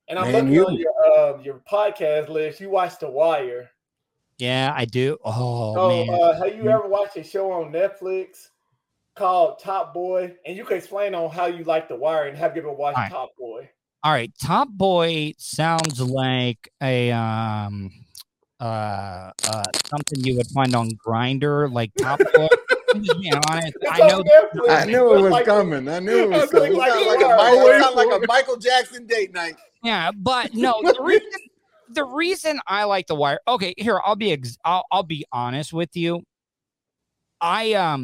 And I'm looking on your podcast list. You watch The Wire. Yeah, I do. Oh, so, man. Have you ever watched a show on Netflix called Top Boy? And you can explain on how you like The Wire and have you ever watched Top Boy? All right. Top Boy sounds like a something you would find on Grindr, like Top Boy. You know, I knew it was coming. I knew it was coming. It sounded like a Michael Jackson date night. Yeah, but no, the reason I like The Wire. Okay, here I'll be honest with you. I've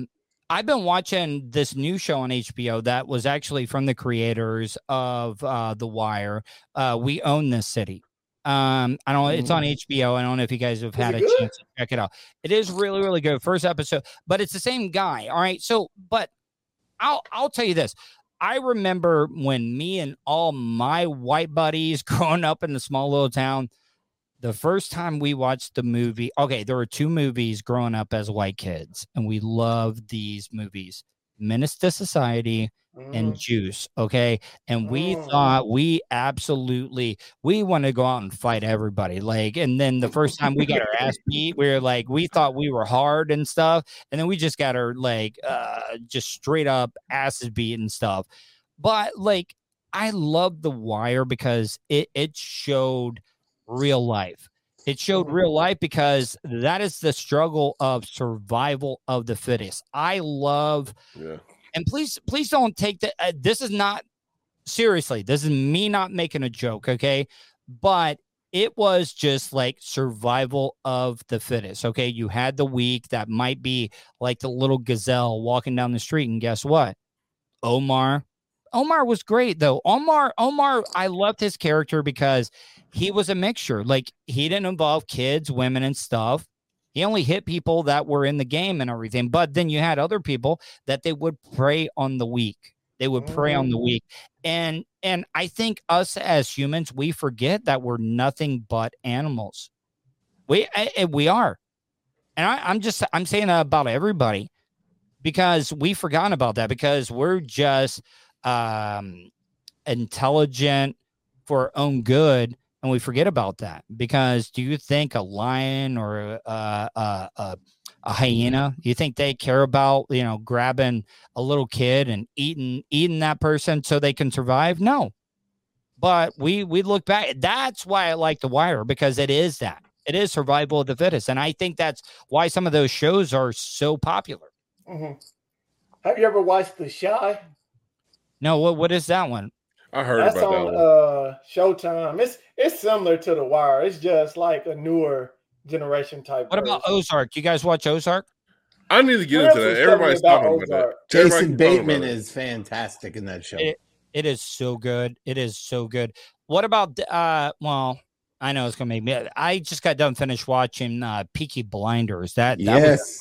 been watching this new show on HBO that was actually from the creators of The Wire. We Own This City. I don't. It's on HBO. I don't know if you guys have had a chance to check it out. It is really, really good. First episode, but it's the same guy. All right. So, but I'll tell you this. I remember when me and all my white buddies growing up in the small little town, the first time we watched the movie. Okay, there were two movies growing up as white kids, and we loved these movies: Menace to Society and Juice. Okay, and we thought we want to go out and fight everybody, like, and then the first time we got our ass beat, we were like, we thought we were hard and stuff, and then we just got our like just straight up asses beat and stuff. But like, I love The Wire because it showed real life. It showed real life because that is the struggle of survival of the fittest. I love, and please don't take that. This is not seriously. This is me not making a joke, okay? But it was just like survival of the fittest, okay? You had the weak that might be like the little gazelle walking down the street, and guess what? Omar was great though. Omar, I loved his character because he was a mixture. Like, he didn't involve kids, women, and stuff. He only hit people that were in the game and everything. But then you had other people that they would prey on the weak. They would prey on the weak. And I think us as humans, we forget that we're nothing but animals. We are. And I'm saying that about everybody because we've forgotten about that because we're just intelligent for our own good, and we forget about that. Because do you think a lion or a hyena, do you think they care about, you know, grabbing a little kid and eating that person so they can survive? No. But we look back. That's why I like The Wire, because it is that. It is survival of the fittest. And I think that's why some of those shows are so popular. Mm-hmm. Have you ever watched The Shy? No, what is that one? I heard that's about on, that one. Showtime. It's similar to The Wire. It's just like a newer generation type. What about Ozark? You guys watch Ozark? I need to get into that. Everybody's talking about that. Jason Bateman is fantastic in that show. It is so good. It is so good. What about well, I know it's gonna make me. I just got done finished watching Peaky Blinders. Peaky Blinders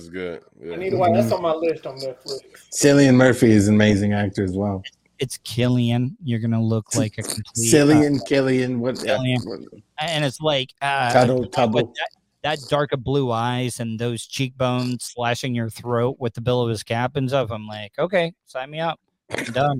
is good. Yeah. I need to watch. That's on my list on Netflix. Cillian Murphy is an amazing actor as well. It's Killian. You're gonna look like a complete Killian. What? And it's like Tuttle. That darker blue eyes and those cheekbones slashing your throat with the bill of his cap and stuff. I'm like, okay, sign me up. I'm done.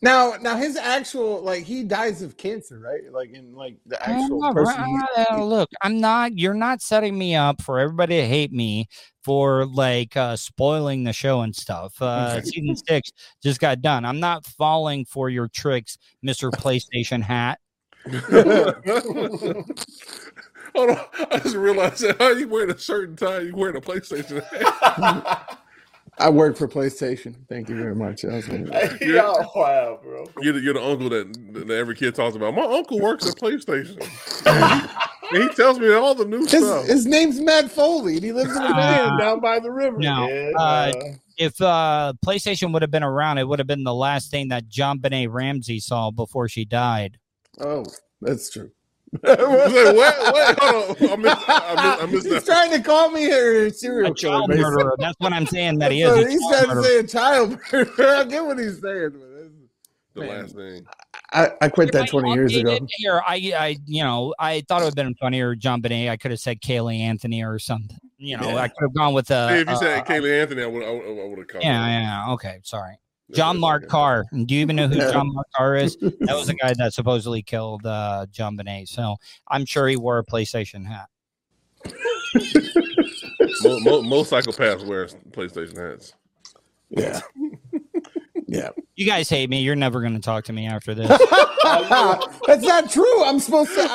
Now his actual, like, he dies of cancer, right? Like, in like the actual person. Look, I'm not. You're not setting me up for everybody to hate me for like spoiling the show and stuff. Season 6 just got done. I'm not falling for your tricks, Mr. PlayStation Hat. Hold on, I just realized that how you wearing a shirt and tie, you wearing a PlayStation. I work for PlayStation. Thank you very much. Y'all, wow, bro. You're the uncle that every kid talks about. My uncle works at PlayStation. He tells me all the new stuff. His name's Matt Foley, and he lives in a van down by the river. No, if PlayStation would have been around, it would have been the last thing that JonBenet Ramsey saw before she died. Oh, that's true. Wait, hold on. I missed he's that. Trying to call me a serial child murderer. That's what I'm saying that he is. He's trying to say a child murderer. I get what he's saying. The last thing. I quit that 20 years ago. Here, I thought it would have been funnier, JonBenet. I could have said Kaylee Anthony or something. I could have gone with a. If you said Kaylee Anthony, I would have caught. Yeah. Okay, sorry. John Mark Carr. Do you even know who John Mark Carr is? That was the guy that supposedly killed JonBenet. So I'm sure he wore a PlayStation hat. Most psychopaths wear PlayStation hats. Yeah. Yeah. You guys hate me. You're never going to talk to me after this. That's not true. I'm supposed to.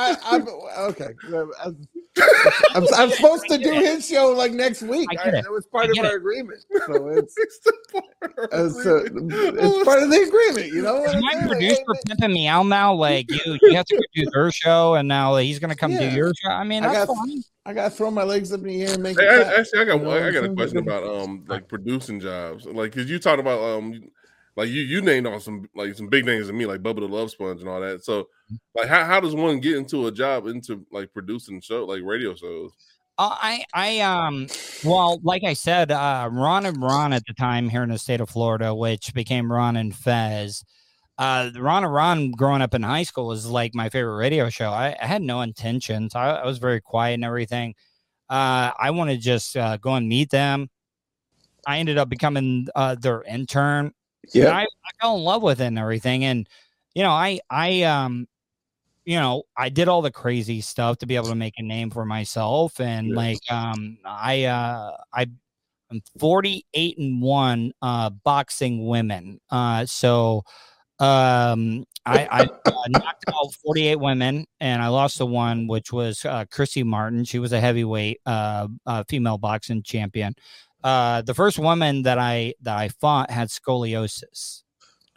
I'm supposed to do his show like next week. That was part of our agreement. So it's part of the agreement. You know, is my producer pimping me out now? Like you have to go do their show, and now he's going to come do your show. I mean, that's fine. I got to throw my legs up in the air and make it. Actually, I got a question about like producing jobs, like because you talked about like you named off some big names to me, like Bubba the Love Sponge and all that. So like how does one get into a job into like producing show like radio shows? Like I said, Ron at the time here in the state of Florida, which became Ron and Fez. Ron and Ron growing up in high school was like my favorite radio show. I had no intentions. I was very quiet and everything. I wanted to just go and meet them. I ended up becoming their intern. Yeah, I fell in love with it and everything. And, I did all the crazy stuff to be able to make a name for myself. And I'm 48-1 boxing women. I knocked out 48 women and I lost to one, which was Chrissy Martin. She was a heavyweight female boxing champion. The first woman that I fought had scoliosis.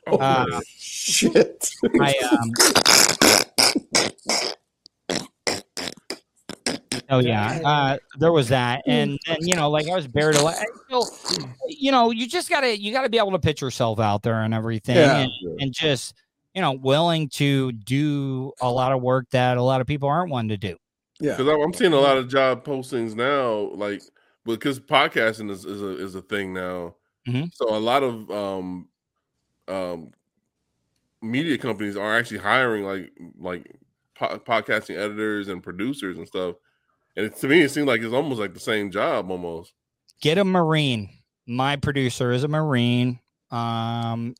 Oh, shit. There was that. And I was buried alive. You just gotta be able to pitch yourself out there and everything and just, willing to do a lot of work that a lot of people aren't wanting to do. Yeah. Cause I'm seeing a lot of job postings now, like, because podcasting is a thing now. Mm-hmm. So a lot of media companies are actually hiring like podcasting editors and producers and stuff. And to me, it seems like it's almost like the same job almost. Get a Marine. My producer is a Marine.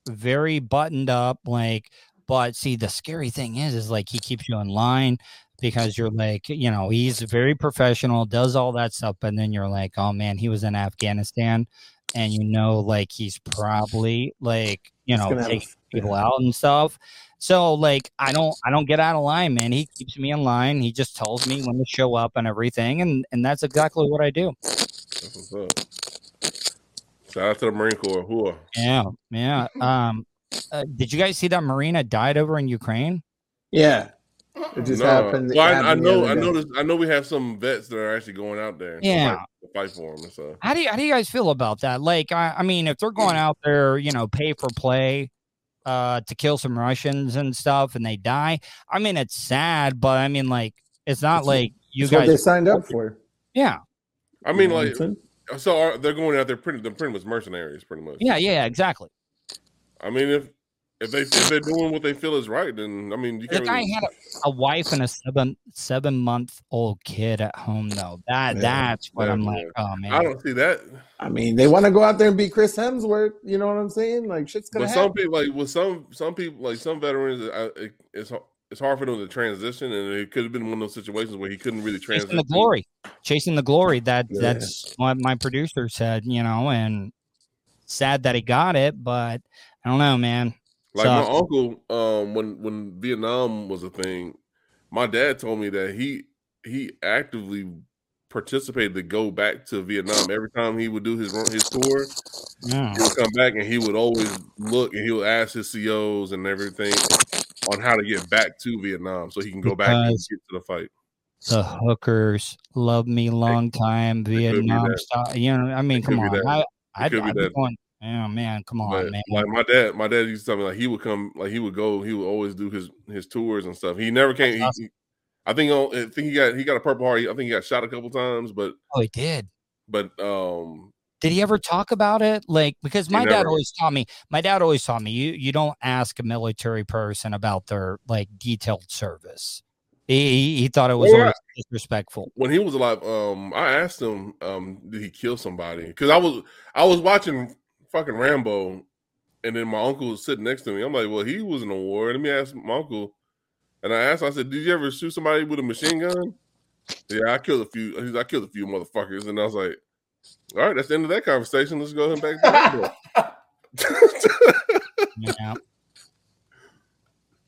Very buttoned up. But see, the scary thing is like he keeps you in line. Because you're like, he's very professional, does all that stuff. And then you're like, oh, man, he was in Afghanistan. And, he's probably like, taking people out and stuff. So, like, I don't get out of line, man. He keeps me in line. He just tells me when to show up and everything. And that's exactly what I do. That's what's up. Shout out to the Marine Corps. Whoa. Yeah. Did you guys see that Marine that died over in Ukraine? Yeah. It just happened. Well, I know we have some vets that are actually going out there. Yeah. To fight for them. So how do you guys feel about that? Like, I mean, if they're going out there, pay for play, to kill some Russians and stuff, and they die. I mean, it's sad, but I mean, like, it's not like you guys what they signed up for. Yeah. I mean, like, so they're going out there pretty much mercenaries, pretty much. Yeah, exactly. I mean, if they're doing what they feel is right, then I mean, you can't. The guy had a wife and a seven-month-old kid at home, though. That's what I'm like. Oh man, I don't see that. I mean, they want to go out there and be Chris Hemsworth. You know what I'm saying? Like shit's gonna happen. Some people, like with some people, like some veterans, it's hard for them to transition, and it could have been one of those situations where he couldn't really transition. Chasing the glory. That's what my producer said. And sad that he got it, but I don't know, man. Like so, my uncle, when Vietnam was a thing, my dad told me that he actively participated to go back to Vietnam. Every time he would do his tour, he would come back and he would always look and he would ask his COs and everything on how to get back to Vietnam so he can go back and get to the fight. The hookers love me long time Vietnam style. You know, I mean, come on, I'd be going. Oh man, come on, man! Like my dad used to tell me like he would come, like he would go, he would always do his tours and stuff. He never came. I think he got a Purple Heart. I think he got shot a couple times, but he did. But did he ever talk about it? Like, because my dad always taught me you don't ask a military person about their like detailed service. He thought it was always disrespectful. When he was alive, I asked him, did he kill somebody? Because I was watching fucking Rambo, and then my uncle was sitting next to me. I'm like, well, he was in a war. Let me ask my uncle. And I asked, I said, did you ever shoot somebody with a machine gun? Yeah, I killed a few motherfuckers. And I was like, all right, that's the end of that conversation. Let's go ahead and back to Rambo.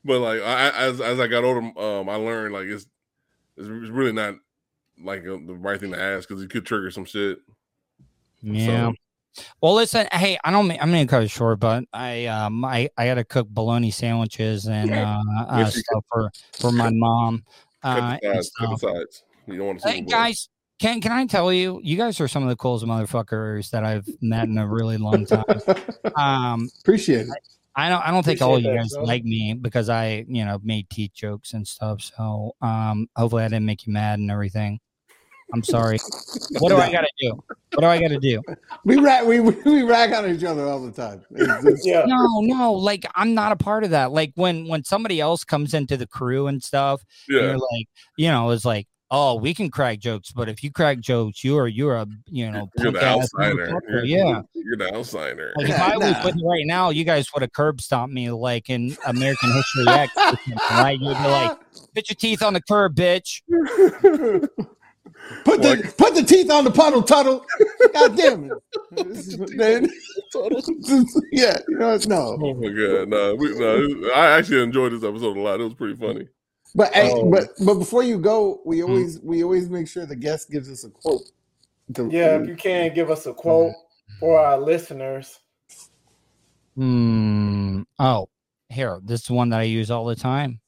But like as I got older, I learned like it's really not like the right thing to ask because it could trigger some shit. Yeah. So. Well, listen, hey, I'm gonna cut it short, but I gotta cook bologna sandwiches and stuff for my mom. Cut the sides. You don't want to. Hey guys, can I tell you? You guys are some of the coolest motherfuckers that I've met in a really long time. Appreciate it. I don't think all you guys like me because I, you know, made teeth jokes and stuff. So hopefully I didn't make you mad and everything. I'm sorry. What do I got to do? What do I got to do? We rag on each other all the time. No. Like, I'm not a part of that. Like when somebody else comes into the crew and stuff, you're like, you know, it's like, oh, we can crack jokes, but if you crack jokes, you're the outsider. You're the outsider. Like if I was with you right now, you guys would have curb stomped me like in American History X. Right? You'd be like, "Put your teeth on the curb, bitch." put the teeth on the puddle, Tuttle. God damn it, man. Yeah, you know, no. Oh my god, no. I actually enjoyed this episode a lot. It was pretty funny. But but before you go, we always make sure the guest gives us a quote. If you can give us a quote for our listeners. Oh, here, this is one that I use all the time,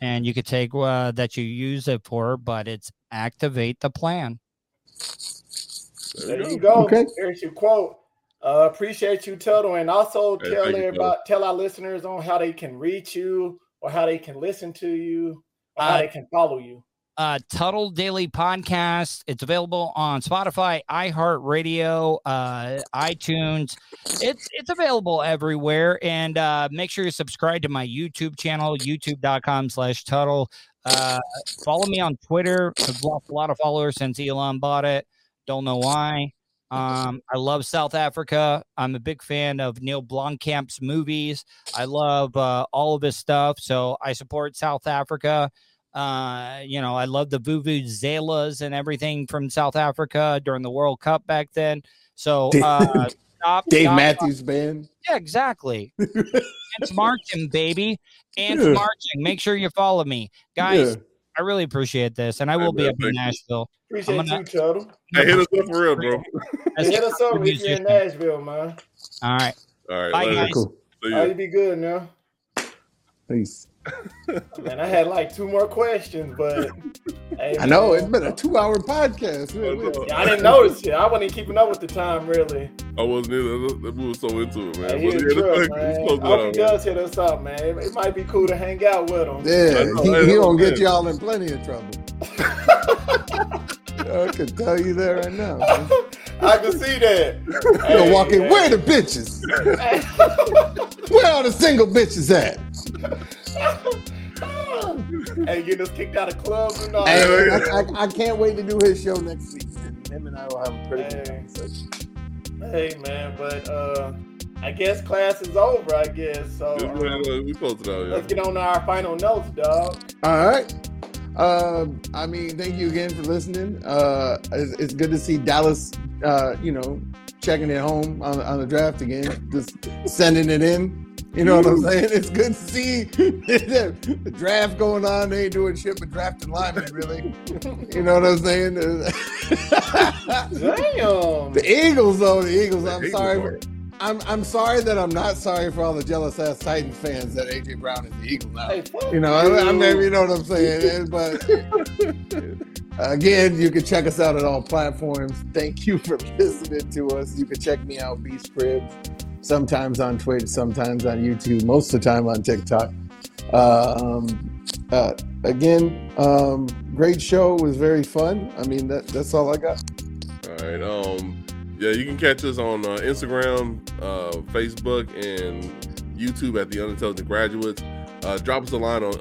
and you could take that you use it for, but it's activate the plan. There you go. Okay. There's your quote. Appreciate you, Tuttle, and also tell our listeners on how they can reach you. Or how they can listen to you, or how they can follow you. Tuttle Daily Podcast. It's available on Spotify, iHeartRadio, iTunes. It's available everywhere. And make sure you subscribe to my YouTube channel, youtube.com/Tuttle. Follow me on Twitter. I've lost a lot of followers since Elon bought it. Don't know why. I love South Africa. I'm a big fan of Neil Blomkamp's movies. I love all of his stuff. So I support South Africa. You know, I love the vuvuzelas and everything from South Africa during the World Cup back then. So Dave Matthews Band. Yeah, exactly. It's marching, baby. It's marching. Make sure you follow me, guys. Yeah. I really appreciate this, and I will be up in Nashville. Appreciate you, Tuttle. Hey, hit us up for real, bro. Hit us up if you're in Nashville, man. All right. Bye, guys. Cool. You be good now. Peace. Man, I had like 2 more questions, but hey, I know it's been a 2-hour podcast. I didn't notice it. I wasn't keeping up with the time, really. I wasn't either. We were so into it, man. He does hit us up, man. It might be cool to hang out with him. Yeah, he gonna get y'all in plenty of trouble. I can tell you that right now. I can see that. You're gonna walk in. Where the bitches? Where are the single bitches at? Hey, you just kicked out of clubs and all. Hey, I can't wait to do his show next week. Him and I will have a pretty good conversation. Hey, man, but I guess class is over. I guess so. We posted out. Yeah. Let's get on to our final notes, dog. All right. I mean, thank you again for listening. It's good to see Dallas, checking it home on the draft again, just sending it in. You know what I'm saying? It's good to see the draft going on. They ain't doing shit but drafting linemen, really. You know what I'm saying? Damn. The Eagles. I'm sorry that I'm not sorry for all the jealous ass Titans fans that A.J. Brown is the Eagles now. Hey, you know, you know what I'm saying? But again, you can check us out at all platforms. Thank you for listening to us. You can check me out, Beast Cribs, sometimes on Twitter, sometimes on YouTube, most of the time on TikTok. Great show. It was very fun. I mean, that's all I got. All right. Yeah, you can catch us on Instagram, Facebook, and YouTube at The Unintelligent Graduates. Drop us a line on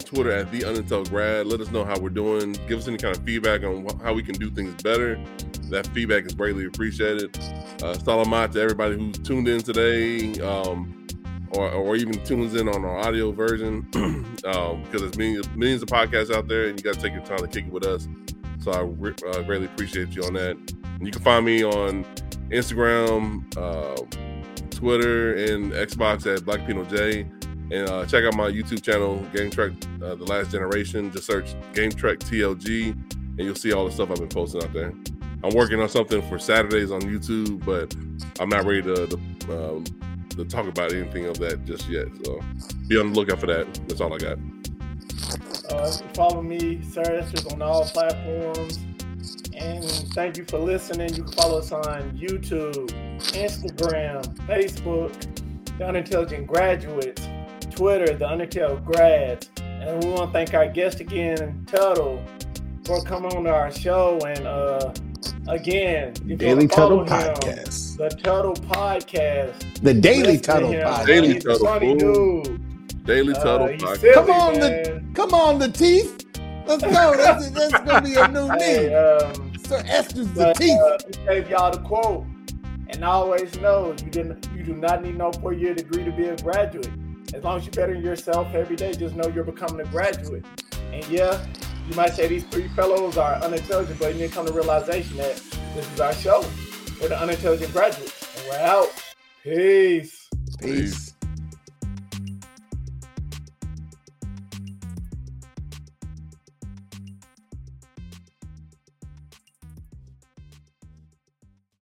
Twitter at The Unintel Grad. Let us know how we're doing. Give us any kind of feedback on how we can do things better. That feedback is greatly appreciated. Salamat to everybody who's tuned in today, or even tunes in on our audio version, because there's millions of podcasts out there, and you got to take your time to kick it with us. So I greatly appreciate you on that. You can find me on Instagram, Twitter, and Xbox at BlackPinoJ. And check out my YouTube channel, Game Track The Last Generation. Just search Game Track TLG, and you'll see all the stuff I've been posting out there. I'm working on something for Saturdays on YouTube, but I'm not ready to talk about anything of that just yet. So be on the lookout for that. That's all I got. Follow me, Sarasters, on all platforms. And thank you for listening. You can follow us on YouTube, Instagram, Facebook, The Unintelligent Graduates, Twitter, The Unintel Grads. And we want to thank our guest again, Tuttle, for coming on to our show. And again, you Daily Tuttle Podcast. The Tuttle Podcast. The Daily Tuttle Podcast. Daily Tuttle. Daily Tuttle Podcast. Come on, the teeth. Let's go. That's going to be a new name. Sir Esther's the teeth. Gave y'all the quote. And always know you do not need no 4-year degree to be a graduate. As long as you're bettering yourself every day, just know you're becoming a graduate. And yeah, you might say these three fellows are unintelligent, but you need to come to the realization that this is our show. We're the Unintelligent Graduates. And we're out. Peace.